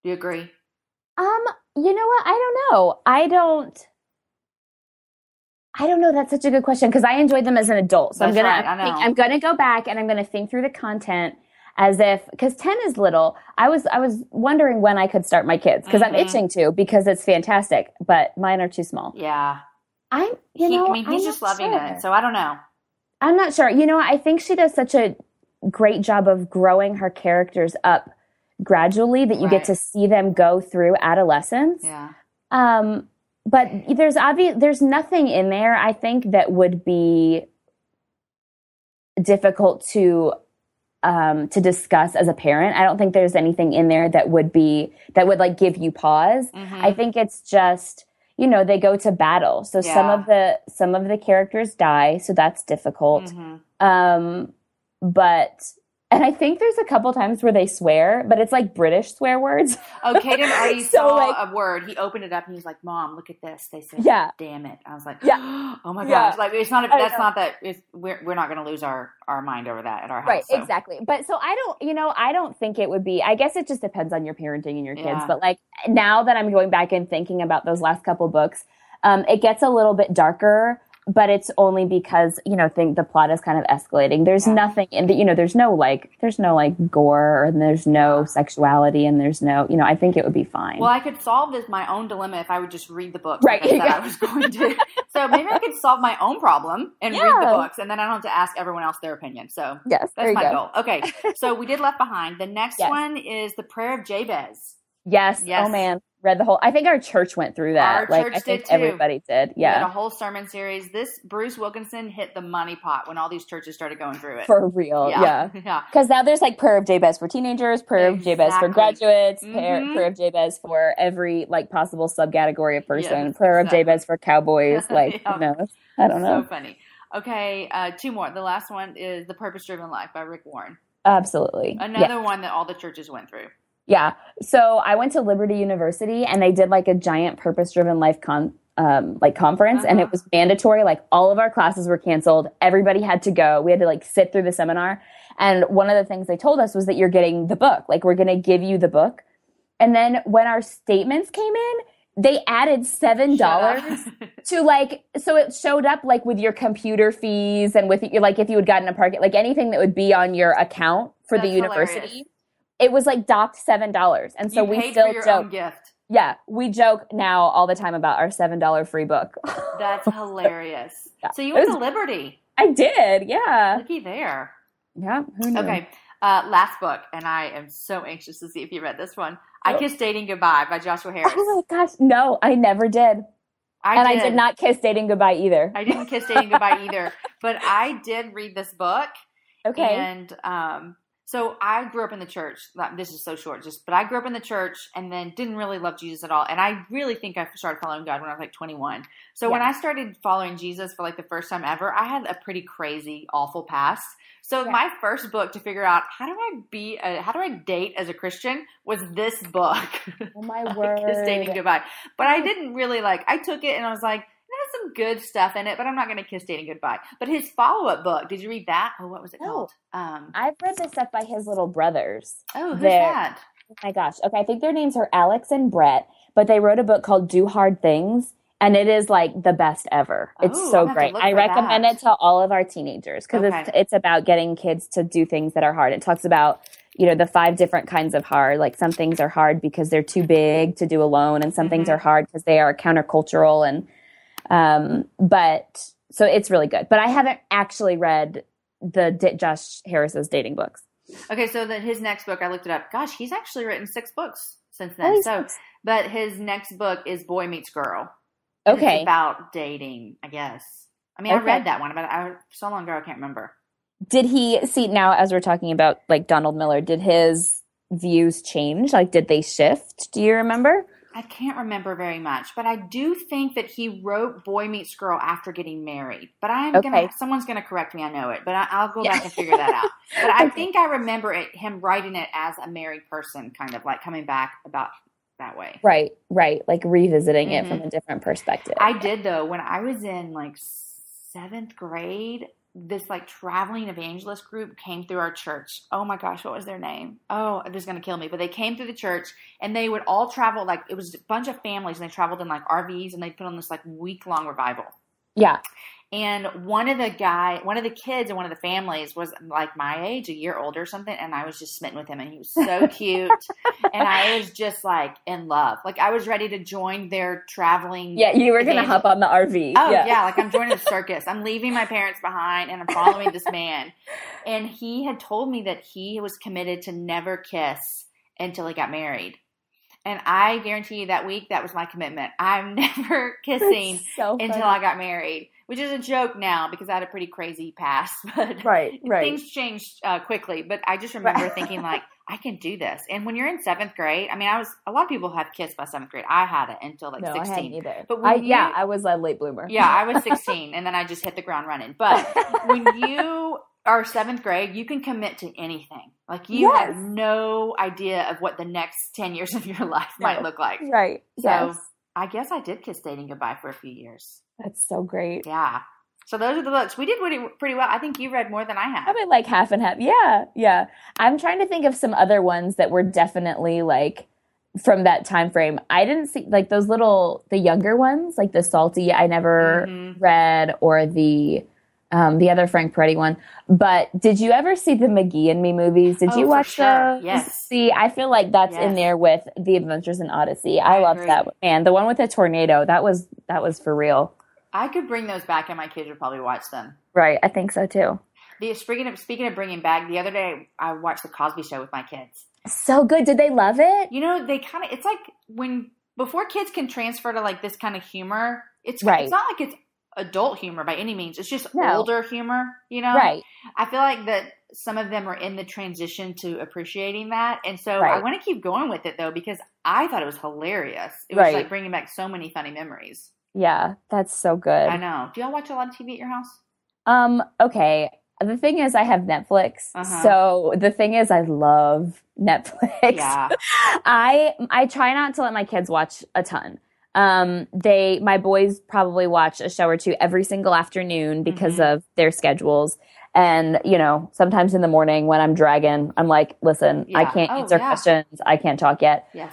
Do you agree? You know what? I don't know. I don't know. That's such a good question because I enjoyed them as an adult. So that's I'm gonna go back and I'm gonna think through the content as if because 10 is little. I was wondering when I could start my kids because I'm itching to because it's fantastic, but mine are too small. Yeah, he's just loving it. So I don't know. I'm not sure. You know, I think she does such a great job of growing her characters up gradually that you get to see them go through adolescence. Yeah. But there's nothing in there, I think, that would be difficult to discuss as a parent. I don't think there's anything in there that would give you pause. Mm-hmm. I think it's just, you know, they go to battle. So some of the characters die, so that's difficult. Mm-hmm. And I think there's a couple times where they swear, but it's like British swear words. Oh, Kaden already saw a word. He opened it up and he was like, Mom, look at this. They said, damn it. I was like, oh my gosh. Yeah. Like, we're not going to lose our mind over that at our house. Right, so. Exactly. But so I don't think it would be, I guess it just depends on your parenting and your kids. But like now that I'm going back and thinking about those last couple books, it gets a little bit darker. But it's only because, you know, the plot is kind of escalating. There's nothing in the, you know, there's no gore and there's no sexuality and there's no, you know, I think it would be fine. Well, I could solve my own dilemma if I would just read the books. Right. Like I said I was going to. So maybe I could solve my own problem and read the books and then I don't have to ask everyone else their opinion. So that's my goal. Okay. So we did Left Behind. The next one is The Prayer of Jabez. Yes. Oh man. Read the whole. I think our church went through that. Our church did too. Everybody did. Yeah, we had a whole sermon series. This Bruce Wilkinson hit the money pot when all these churches started going through it. For real. Yeah. Because now there's like Prayer of Jabez for teenagers, Prayer of Jabez for graduates, mm-hmm. Prayer of Jabez for every like possible subcategory of person, Prayer of Jabez for cowboys. Like, you know, I don't know. So funny. Okay, 2 more. The last one is The Purpose-Driven Life by Rick Warren. Absolutely. Another one that all the churches went through. Yeah. So I went to Liberty University and they did like a giant purpose-driven life conference and it was mandatory. Like all of our classes were canceled. Everybody had to go. We had to like sit through the seminar. And one of the things they told us was that you're getting the book. Like we're going to give you the book. And then when our statements came in, they added $7 to like, so it showed up like with your computer fees and with your, like if you had gotten a parking, like anything that would be on your account for the university. Hilarious. It was like docked $7. And so we still joke. Yeah. We joke now all the time about our $7 free book. That's hilarious. Yeah. So you went to Liberty. I did. Yeah. Looky there. Yeah. Who knew? Okay. Last book. And I am so anxious to see if you read this one. Oh. I Kissed Dating Goodbye by Joshua Harris. Oh my gosh. No, I never did. I did not kiss Dating Goodbye either. I didn't kiss Dating Goodbye either. But I did read this book. Okay. And, so I grew up in the church. This is so short, but I grew up in the church and then didn't really love Jesus at all. And I really think I started following God when I was like 21. So when I started following Jesus for like the first time ever, I had a pretty crazy, awful past. So my first book to figure out how do I date as a Christian was this book. Oh my word. This Dating Goodbye. But I didn't really I took it and I was like, it has some good stuff in it, but I'm not going to kiss Dating Goodbye. But his follow-up book, did you read that? Oh, what was it called? I've read this stuff by his little brothers. Oh, who's that? Oh my gosh. Okay, I think their names are Alex and Brett, but they wrote a book called Do Hard Things, and it is like the best ever. It's so great. I recommend it to all of our teenagers because it's about getting kids to do things that are hard. It talks about, you know, the 5 different kinds of hard, like some things are hard because they're too big to do alone, and some things are hard because they are countercultural and but so it's really good, but I haven't actually read the Josh Harris's dating books. Okay, so then his next book, I looked it up. Gosh, he's actually written 6 books since then. Oh, so, but his next book is Boy Meets Girl. Okay. It's about dating, I guess. I mean, okay. I read that one, but so long ago I can't remember. Did he see now as we're talking about like Donald Miller? Did his views change? Like, did they shift? Do you remember? I can't remember very much, but I do think that he wrote Boy Meets Girl after getting married. But I'm gonna someone's gonna correct me. I know it, but I'll go back and figure that out. But I think I remember him writing it as a married person, kind of like coming back about that way. Right, right, like revisiting it from a different perspective. I did though when I was in like 7th grade. This like traveling evangelist group came through our church. Oh my gosh, what was their name? Oh, they're just going to kill me. But they came through the church and they would all travel. Like it was a bunch of families and they traveled in like RVs and they put on this like week-long revival. Yeah. And one of the kids in one of the families was like my age, a year older or something. And I was just smitten with him and he was so cute. And I was just like in love. Like I was ready to join their traveling. Yeah. You were going to hop on the RV. Oh yeah. Like I'm joining the circus. I'm leaving my parents behind and I'm following this man. And he had told me that he was committed to never kiss until he got married. And I guarantee you that week, that was my commitment. I'm never kissing until I got married. Which is a joke now because I had a pretty crazy past, but things changed quickly. But I just remember thinking like, I can do this. And when you're in 7th grade, I mean, a lot of people have kids by 7th grade. I had it until like 16. I hadn't either. But I was a late bloomer. Yeah, I was 16 and then I just hit the ground running. But when you are 7th grade, you can commit to anything. Like you have no idea of what the next 10 years of your life might look like. Right. So I guess I did kiss dating goodbye for a few years. That's so great. Yeah. So those are the books. We did pretty well. I think you read more than I have. Probably like half and half. Yeah. Yeah. I'm trying to think of some other ones that were definitely like from that time frame. I didn't see like those the younger ones, like the Salty I never read or the other Frank Peretti one. But did you ever see the McGee and Me movies? Did you watch those? Yes. See, I feel like that's in there with the Adventures in Odyssey. I loved that one. And the one with the tornado, that was for real. I could bring those back and my kids would probably watch them. Right. I think so too. Speaking of bringing back, the other day I watched The Cosby Show with my kids. So good. Did they love it? You know, they kind of, it's like before kids can transfer to like this kind of humor, it's not like it's adult humor by any means. It's just older humor, you know? Right. I feel like that some of them are in the transition to appreciating that. And so I want to keep going with it though, because I thought it was hilarious. It was like bringing back so many funny memories. Yeah, that's so good. I know. Do y'all watch a lot of TV at your house? Okay. The thing is I have Netflix. Uh-huh. So the thing is I love Netflix. Yeah. I try not to let my kids watch a ton. My boys probably watch a show or two every single afternoon because of their schedules. And, you know, sometimes in the morning when I'm dragging, I'm like, listen, I can't answer questions. I can't talk yet. Yes.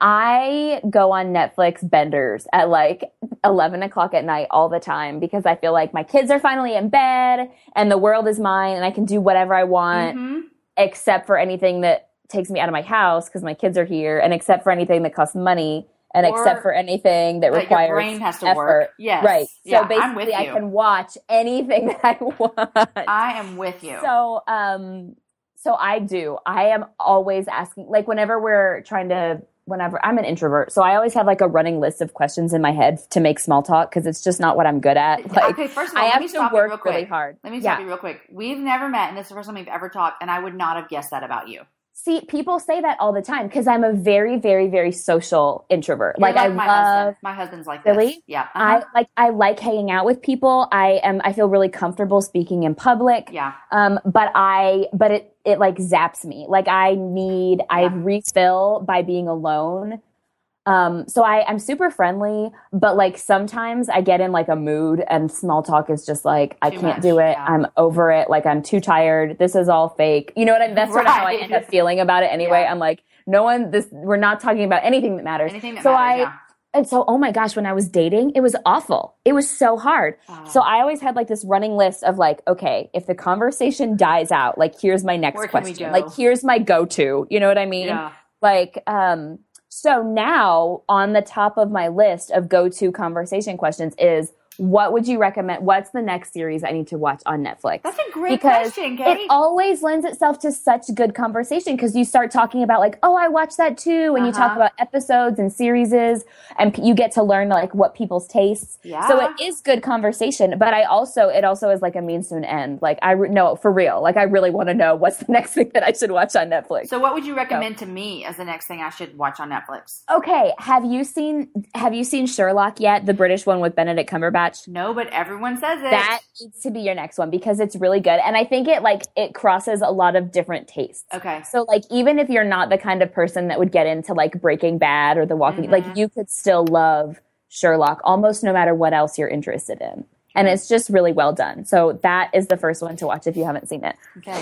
I go on Netflix benders at like 11 o'clock at night all the time because I feel like my kids are finally in bed and the world is mine and I can do whatever I want except for anything that takes me out of my house because my kids are here and except for anything that costs money. And or except for anything that requires your brain has to effort. Work. Yes. Right. Yeah, so basically I'm with you. I can watch anything that I want. I am with you. So so I do. I am always asking like whenever I'm an introvert, so I always have like a running list of questions in my head to make small talk because it's just not what I'm good at. Like, okay, first of all, let me stop you real quick. We've never met and this is the first time we've ever talked and I would not have guessed that about you. See, people say that all the time because I'm a very, very, very social introvert. My husband's like this. Really? Yeah. Uh-huh. I like hanging out with people. I feel really comfortable speaking in public. Yeah. But it like zaps me. Like I refill by being alone. So I'm super friendly, but like sometimes I get in like a mood and small talk is just like, I can't do it. Yeah. I'm over it. Like I'm too tired. This is all fake. You know what I mean? That's sort of how I end up feeling about it anyway. Yeah. I'm like, we're not talking about anything that matters. And so, oh my gosh, when I was dating, it was awful. It was so hard. So I always had like this running list of like, okay, if the conversation dies out, like here's my next question. Like here's my go-to, you know what I mean? Yeah. Like, so now on the top of my list of go-to conversation questions is what would you recommend? What's the next series I need to watch on Netflix? That's a great question, Kate. It always lends itself to such good conversation because you start talking about like, oh, I watched that too. And you talk about episodes and series and you get to learn like what people's tastes. Yeah. So it is good conversation, but it also is like a means to an end. Like for real, like I really want to know what's the next thing that I should watch on Netflix. So what would you recommend to me as the next thing I should watch on Netflix? Okay. Have you seen Sherlock yet? The British one with Benedict Cumberbatch? No, but everyone says it. That needs to be your next one because it's really good. And I think it crosses a lot of different tastes. Okay. So even if you're not the kind of person that would get into Breaking Bad or The Walking, you could still love Sherlock almost no matter what else you're interested in. And it's just really well done. So that is the first one to watch if you haven't seen it. Okay.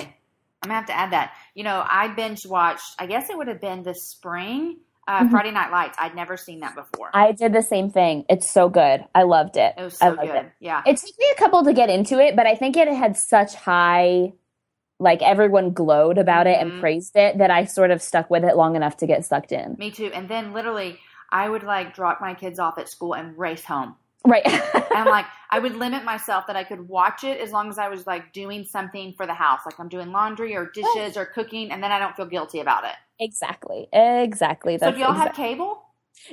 I'm going to have to add that. You know, I binge watched, I guess it would have been this spring, Friday Night Lights. I'd never seen that before. I did the same thing. It's so good. I loved it. It was so good. Yeah. It took me a couple to get into it, but I think it had such high, everyone glowed about it and praised it that I sort of stuck with it long enough to get sucked in. Me too. And then literally I would drop my kids off at school and race home. Right. And I would limit myself that I could watch it as long as I was doing something for the house. I'm doing laundry or dishes or cooking, and then I don't feel guilty about it. Exactly. So do y'all have cable?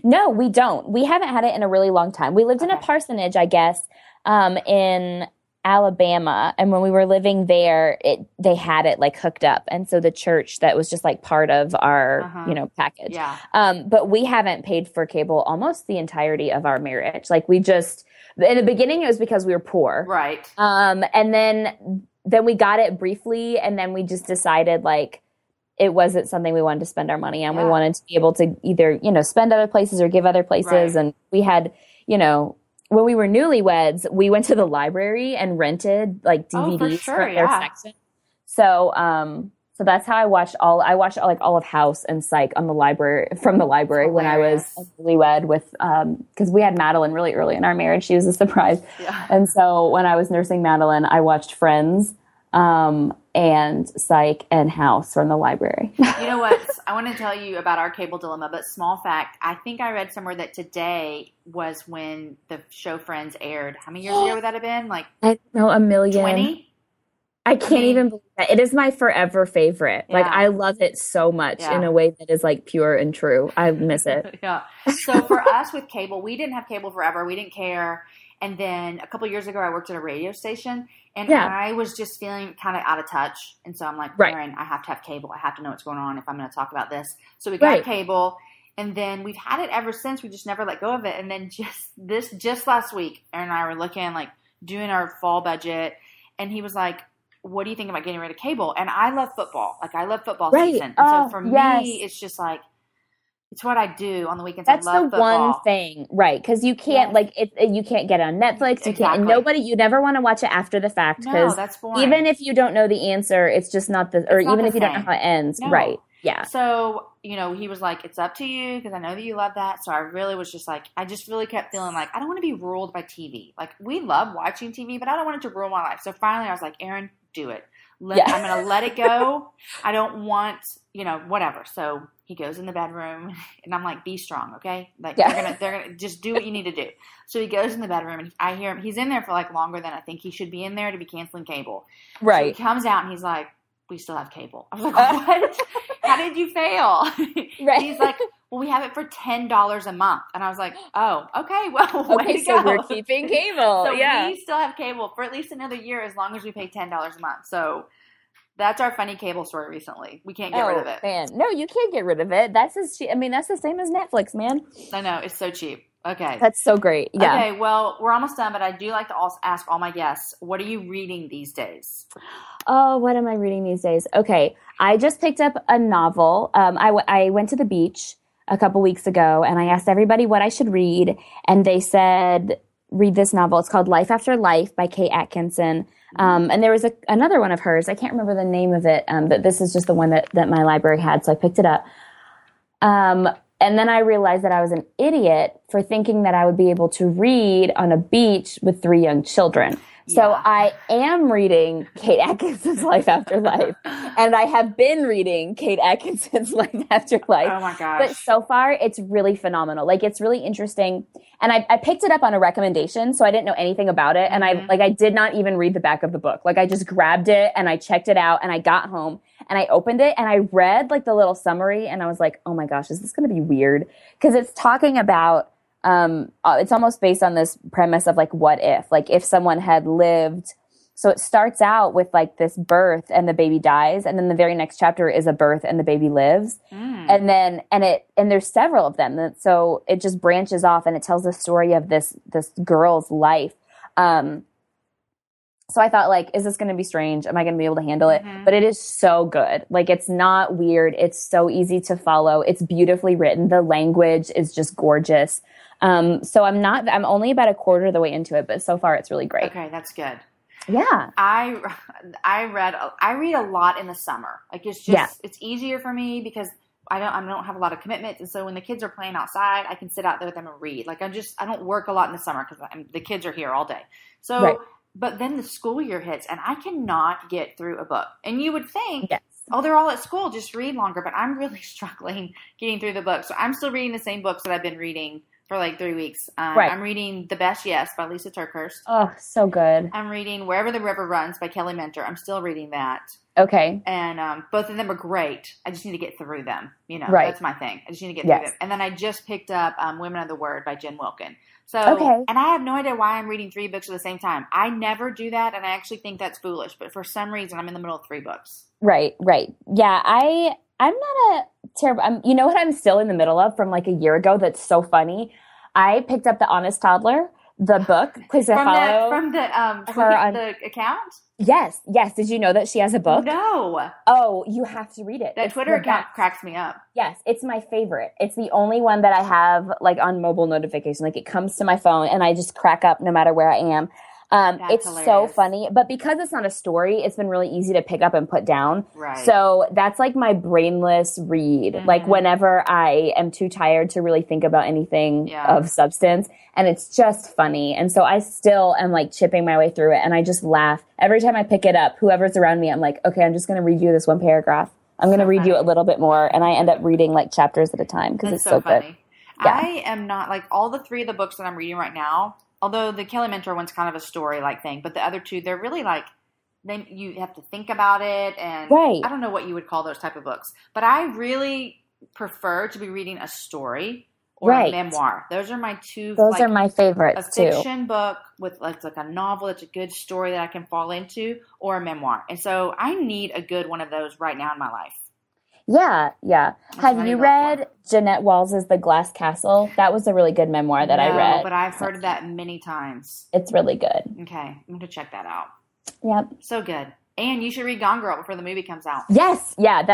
No, we don't. We haven't had it in a really long time. We lived in a parsonage, I guess, in Alabama. And when we were living there, they had it hooked up. And so the church, that was just part of our, package. Yeah. But we haven't paid for cable almost the entirety of our marriage. In the beginning, it was because we were poor. Right. And then we got it briefly. And then we just decided it wasn't something we wanted to spend our money on. Yeah. We wanted to be able to either, spend other places or give other places. Right. And we had, when we were newlyweds, we went to the library and rented DVDs for their section. So, so that's how I watched all of House and Psych from the library when I was newlywed with, cause we had Madeline really early in our marriage. She was a surprise. Yeah. And so when I was nursing Madeline, I watched Friends, and Psych and House from the library. You know what? I want to tell you about our cable dilemma, but small fact, I think I read somewhere that today was when the show Friends aired. How many years ago would that have been? I don't know, a million. 20? I can't even believe that. It is my forever favorite. Yeah. I love it so much in a way that is pure and true. I miss it. Yeah. So for us with cable, we didn't have cable forever. We didn't care. And then a couple years ago, I worked at a radio station, and I was just feeling kind of out of touch. And so I'm Aaron, I have to have cable. I have to know what's going on if I'm going to talk about this. So we got cable, and then we've had it ever since. We just never let go of it. And then just last week, Aaron and I were looking, doing our fall budget, and he was like, what do you think about getting rid of cable? And I love football. I love football season. And so for me, it's just it's what I do on the weekends. That's I love the football. One thing, right? Because you can't you can't get on Netflix. You can't. And you never want to watch it after the fact because even if you don't know the answer, it's just not the. Or even if you don't know how it ends, right? Yeah. So he was like, "It's up to you," because I know that you love that. So I really was just I just really kept feeling I don't want to be ruled by TV. We love watching TV, but I don't want it to rule my life. So finally, I was like, "Aaron, do it. I'm going to let it go. I don't want whatever." So. He goes in the bedroom, and I'm be strong, okay? They're gonna just do what you need to do. So he goes in the bedroom, and I hear him. He's in there for longer than I think he should be in there to be canceling cable. Right. So he comes out, and he's like, "We still have cable." I was like, "What? How did you fail?" Right. He's like, "Well, we have it for $10 a month," and I was like, "Oh, okay. Well, way to go. We're keeping cable. We still have cable for at least another year as long as we pay $10 a month." So. That's our funny cable story recently. We can't get rid of it. Man. No, you can't get rid of it. That's as cheap. I mean, that's the same as Netflix, man. I know. It's so cheap. Okay. That's so great. Yeah. Okay. Well, we're almost done, but I do like to also ask all my guests, what are you reading these days? Oh, what am I reading these days? Okay. I just picked up a novel. I went to the beach a couple weeks ago, and I asked everybody what I should read, and they said – read this novel. It's called Life After Life by Kate Atkinson. And there was another one of hers. I can't remember the name of it, but this is just the one that my library had, so I picked it up. And then I realized that I was an idiot for thinking that I would be able to read on a beach with 3 young children. So yeah. I am reading Kate Atkinson's Life After Life, and I have been reading Kate Atkinson's Life After Life. Oh my gosh. But so far, it's really phenomenal. Like, it's really interesting. And I picked it up on a recommendation, so I didn't know anything about it. And I did not even read the back of the book. Like, I just grabbed it and I checked it out and I got home and I opened it and I read like the little summary and I was like, oh my gosh, is this going to be weird? Because it's talking about it's almost based on this premise of like, what if, like if someone had lived. So it starts out with like this birth and the baby dies. And then the very next chapter is a birth and the baby lives. Mm. And there's several of them. So it just branches off and it tells the story of this girl's life. So I thought like, is this going to be strange? Am I going to be able to handle it? Mm-hmm. But it is so good. Like, it's not weird. It's so easy to follow. It's beautifully written. The language is just gorgeous. So I'm only about a quarter of the way into it, but so far it's really great. Okay. That's good. Yeah. I read a lot in the summer. Like, it's just, It's easier for me because I don't have a lot of commitments. And so when the kids are playing outside, I can sit out there with them and read. Like, I don't work a lot in the summer because the kids are here all day. So, right. But then the school year hits and I cannot get through a book. And you would think, oh, they're all at school, just read longer. But I'm really struggling getting through the book. So I'm still reading the same books that I've been reading for like 3 weeks. I'm reading The Best Yes by Lisa Turkhurst. Oh, so good. I'm reading Wherever the River Runs by Kelly Mentor. I'm still reading that. Okay. And both of them are great. I just need to get through them. You know, right. That's my thing. I just need to get through them. And then I just picked up Women of the Word by Jen Wilkin. So, okay. And I have no idea why I'm reading 3 books at the same time. I never do that, and I actually think that's foolish. But for some reason, I'm in the middle of 3 books. Right. Yeah, I'm not a terrible – you know what I'm still in the middle of from like a year ago that's so funny? I picked up The Honest Toddler, the book. Because I follow the account? Yes. Did you know that she has a book? No. Oh, you have to read it. That Twitter account cracks me up. Yes, it's my favorite. It's the only one that I have like on mobile notification. Like, it comes to my phone and I just crack up no matter where I am. It's hilarious. So funny, but because it's not a story, it's been really easy to pick up and put down. Right. So that's like my brainless read. Mm-hmm. Like, whenever I am too tired to really think about anything of substance, and it's just funny. And so I still am like chipping my way through it. And I just laugh every time I pick it up. Whoever's around me, I'm like, okay, I'm just going to read you this one paragraph. I'm going to read you a little bit more. And I end up reading like chapters at a time because it's so funny. Good. Yeah. I am not like all the 3 of the books that I'm reading right now. Although the Kelly Mentor one's kind of a story-like thing, but the other 2, they're really like, then you have to think about it, and I don't know what you would call those type of books. But I really prefer to be reading a story or a memoir. Those are my 2. Those are my favorites too. A fiction book with like a novel, it's a good story that I can fall into, or a memoir. And so I need a good one of those right now in my life. Yeah. Have you read Jeanette Walls' The Glass Castle? That was a really good memoir that I read. But I've heard of that many times. It's really good. Okay. I'm going to check that out. Yep. So good. And you should read Gone Girl before the movie comes out. Yes. Yeah.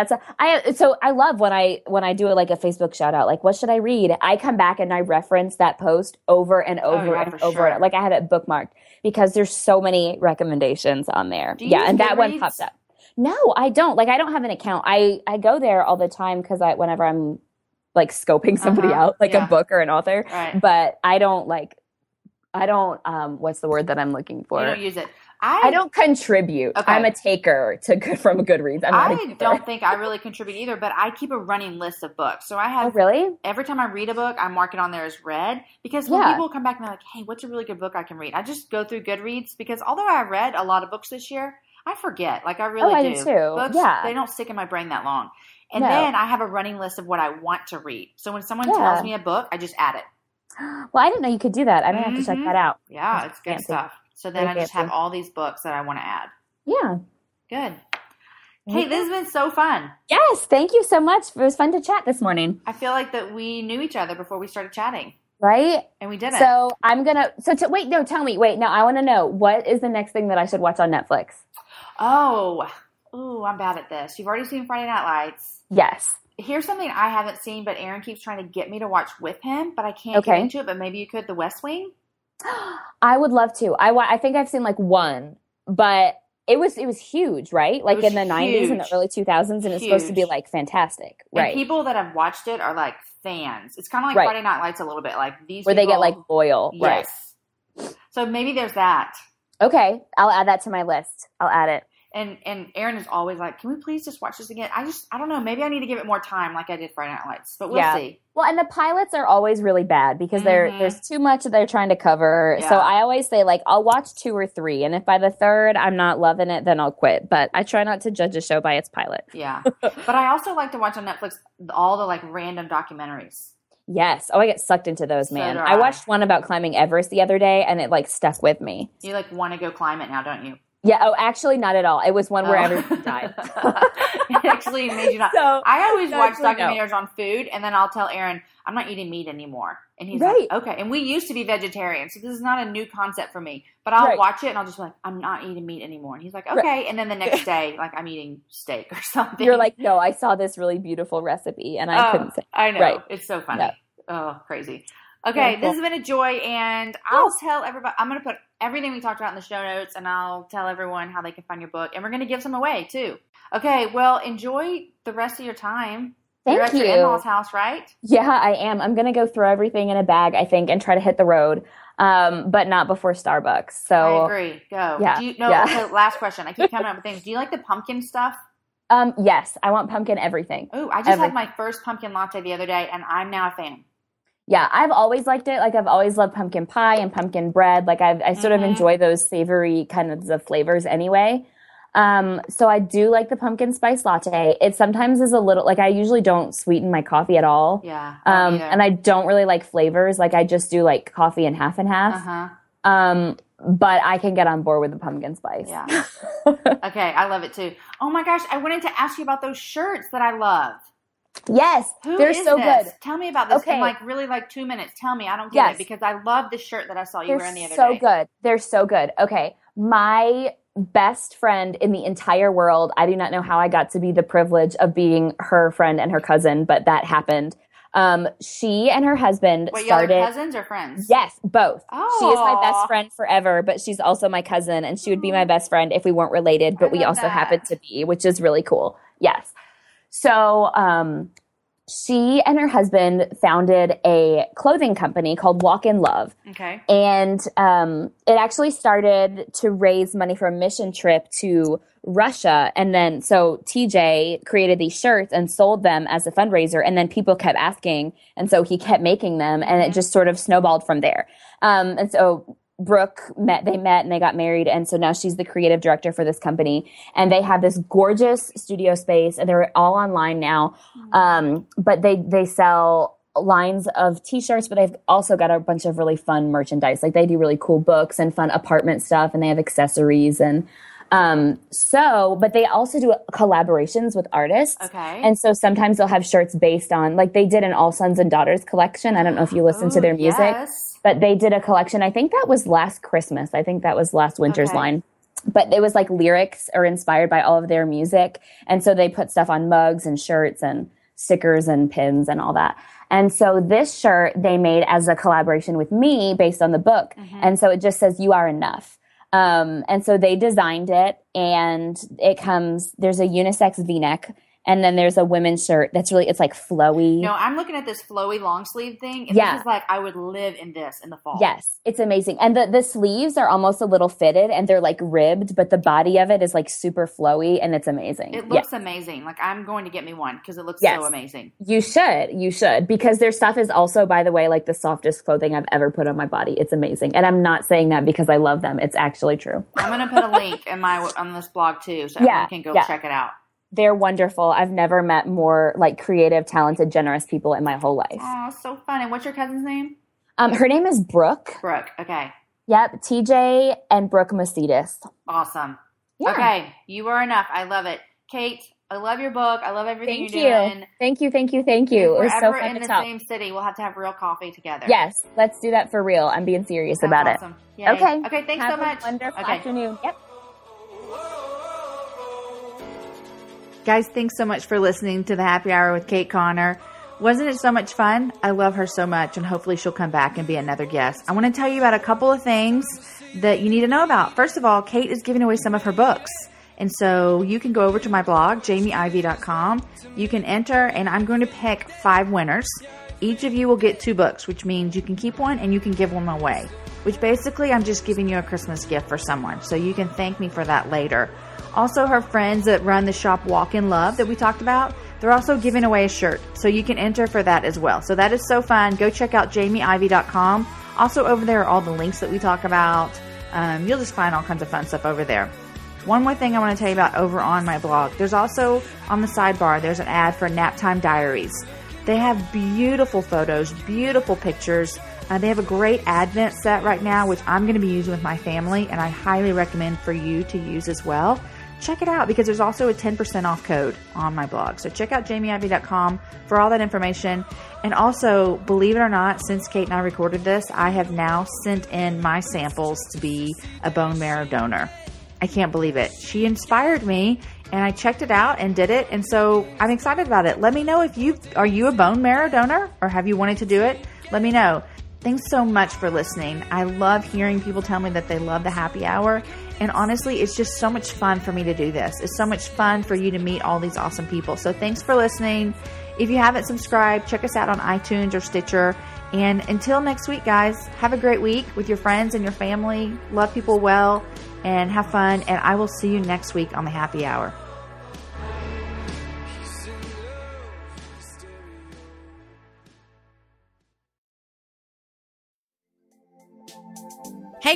So I love when I do like a Facebook shout out, like, what should I read? I come back and I reference that post over and over and over. Sure. Like, I have it bookmarked because there's so many recommendations on there. And that one pops up. No, I don't. Like, I don't have an account. I go there all the time because whenever I'm like scoping somebody out, like a book or an author, but I don't. What's the word that I'm looking for? You don't use it. I don't contribute. Okay. I'm a taker from Goodreads. I don't think I really contribute either, but I keep a running list of books. So I have every time I read a book, I mark it on there as read because when people come back and they're like, "Hey, what's a really good book I can read?" I just go through Goodreads because although I read a lot of books this year, I forget. Like, I really do. Too. Books, they don't stick in my brain that long. And then I have a running list of what I want to read. So when someone tells me a book, I just add it. Well, I didn't know you could do that. I'm going to have to check that out. Yeah, it's good stuff. So then I just have all these books that I want to add. Yeah. Good. Hey, this has been so fun. Yes, thank you so much. It was fun to chat this morning. I feel like that we knew each other before we started chatting. Right? And we didn't. So I'm going to – tell me. Wait, no, I want to know. What is the next thing that I should watch on Netflix? I'm bad at this. You've already seen Friday Night Lights. Yes. Here's something I haven't seen, but Aaron keeps trying to get me to watch with him, but I can't get into it. But maybe you could. The West Wing. I would love to. I think I've seen like one, but it was huge, right? Like in the 90s and the early 2000s, and it's supposed to be like fantastic, right? And people that have watched it are like fans. It's kind of like Friday Night Lights a little bit, like these where people, they get like loyal, yes. Right? So maybe there's that. Okay. I'll add that to my list. I'll add it. And Aaron is always like, can we please just watch this again? I don't know. Maybe I need to give it more time like I did Friday Night Lights, but we'll see. Well, and the pilots are always really bad because there's too much that they're trying to cover. Yeah. So I always say, like, I'll watch two or three. And if by the third I'm not loving it, then I'll quit. But I try not to judge a show by its pilot. Yeah. But I also like to watch on Netflix all the, like, random documentaries. Yes. Oh, I get sucked into those, man. So I watched one about climbing Everest the other day, and it, like, stuck with me. You, like, want to go climb it now, don't you? Yeah. Oh, actually, not at all. It was one where everyone died. It actually made you not. So, I always watch documentaries on food, and then I'll tell Aaron, I'm not eating meat anymore. And he's like, okay. And we used to be vegetarians, so this is not a new concept for me. But I'll watch it, and I'll just be like, I'm not eating meat anymore. And he's like, okay. Right. And then the next day, like, I'm eating steak or something. You're like, no, I saw this really beautiful recipe, and I couldn't say. I know. Right. It's so funny. No. Oh, crazy. Okay, this has been a joy, and I'll tell everybody. I'm going to put everything we talked about in the show notes, and I'll tell everyone how they can find your book, and we're going to give some away, too. Okay, well, enjoy the rest of your time. Thank you. You're at your in-laws' house, right? Yeah, I am. I'm going to go throw everything in a bag, I think, and try to hit the road, but not before Starbucks. So I agree. Go. Yeah. Okay, last question. I keep coming up with things. Do you like the pumpkin stuff? Yes, I want pumpkin everything. Oh, I just had my first pumpkin latte the other day, and I'm now a fan. Yeah, I've always liked it. Like, I've always loved pumpkin pie and pumpkin bread. Like, I sort of enjoy those savory kinds of flavors anyway. So I do like the pumpkin spice latte. It sometimes is a little – like, I usually don't sweeten my coffee at all. Yeah. And I don't really like flavors. Like, I just do, like, coffee and half. Uh-huh. But I can get on board with the pumpkin spice. Yeah. Okay, I love it too. Oh, my gosh, I wanted to ask you about those shirts that I love. Yes, they're so good. Tell me about this in like really like 2 minutes. Tell me, I don't get it because I love the shirt that I saw you wearing the other day. They're so good. They're so good. Okay, my best friend in the entire world. I do not know how I got to be the privilege of being her friend and her cousin, but that happened. She and her husband started. Y'all are cousins or friends? Yes, both. Oh. She is my best friend forever, but she's also my cousin, and she would be my best friend if we weren't related, but we also happen to be, which is really cool. Yes. So she and her husband founded a clothing company called Walk in Love. Okay. And it actually started to raise money for a mission trip to Russia. And then so TJ created these shirts and sold them as a fundraiser. And then people kept asking. And so he kept making them. And it just sort of snowballed from there. And so Brooke met and they got married, and so now she's the creative director for this company, and they have this gorgeous studio space, and they're all online now. But they sell lines of t-shirts, but they've also got a bunch of really fun merchandise. Like, they do really cool books and fun apartment stuff, and they have accessories, and but they also do collaborations with artists. Okay. And so sometimes they'll have shirts based on, like, they did an All Sons and Daughters collection. I don't know if you listen to their music. Yes. But they did a collection. I think that was last Christmas. I think that was last winter's line. But it was like lyrics are inspired by all of their music. And so they put stuff on mugs and shirts and stickers and pins and all that. And so this shirt they made as a collaboration with me based on the book. Mm-hmm. And so it just says, "You are enough." And so they designed it, and it comes, there's a unisex V-neck. And then there's a women's shirt that's really – it's like flowy. No, I'm looking at this flowy long sleeve thing. And this is like, I would live in this in the fall. Yes. It's amazing. And the sleeves are almost a little fitted, and they're like ribbed, but the body of it is like super flowy, and it's amazing. It looks amazing. Like, I'm going to get me one because it looks so amazing. You should. You should, because their stuff is also, by the way, like the softest clothing I've ever put on my body. It's amazing. And I'm not saying that because I love them. It's actually true. I'm going to put a link on this blog too, so everyone can go check it out. They're wonderful. I've never met more, like, creative, talented, generous people in my whole life. Oh, so fun. And what's your cousin's name? Her name is Brooke. Brooke, okay. Yep, TJ and Brooke Macedas. Awesome. Yeah. Okay, you are enough. I love it. Kate, I love your book. I love everything you're doing. Thank you. It was so fun to talk. If we're ever in the same city, we'll have to have real coffee together. Yes, let's do that for real. I'm being serious about it. Yay. Okay. Okay, thanks so much. Have a wonderful afternoon. Yep. Guys, thanks so much for listening to the Happy Hour with Kate Conner. Wasn't it so much fun? I love her so much, and hopefully she'll come back and be another guest. I want to tell you about a couple of things that you need to know about. First of all, Kate is giving away some of her books. And so you can go over to my blog, jamieivey.com. You can enter, and I'm going to pick 5 winners. Each of you will get 2 books, which means you can keep one and you can give one away. which basically I'm just giving you a Christmas gift for someone, so you can thank me for that later. Also, her friends that run the shop Walk in Love that we talked about, they're also giving away a shirt, so you can enter for that as well. So that is so fun. Go check out jamieivey.com. Also over there are all the links that we talk about. You'll just find all kinds of fun stuff over there. One more thing I want to tell you about over on my blog. There's also, on the sidebar, there's an ad for Naptime Diaries. They have beautiful photos, beautiful pictures. They have a great Advent set right now, which I'm going to be using with my family, and I highly recommend for you to use as well. Check it out because there's also a 10% off code on my blog. So check out jamieivey.com for all that information. And also, believe it or not, since Kate and I recorded this, I have now sent in my samples to be a bone marrow donor. I can't believe it. She inspired me, and I checked it out and did it, and so I'm excited about it. Let me know if are you a bone marrow donor, or have you wanted to do it? Let me know. Thanks so much for listening. I love hearing people tell me that they love the happy hour. And honestly, it's just so much fun for me to do this. It's so much fun for you to meet all these awesome people. So thanks for listening. If you haven't subscribed, check us out on iTunes or Stitcher. And until next week, guys, have a great week with your friends and your family. Love people well and have fun. And I will see you next week on the Happy Hour. Hey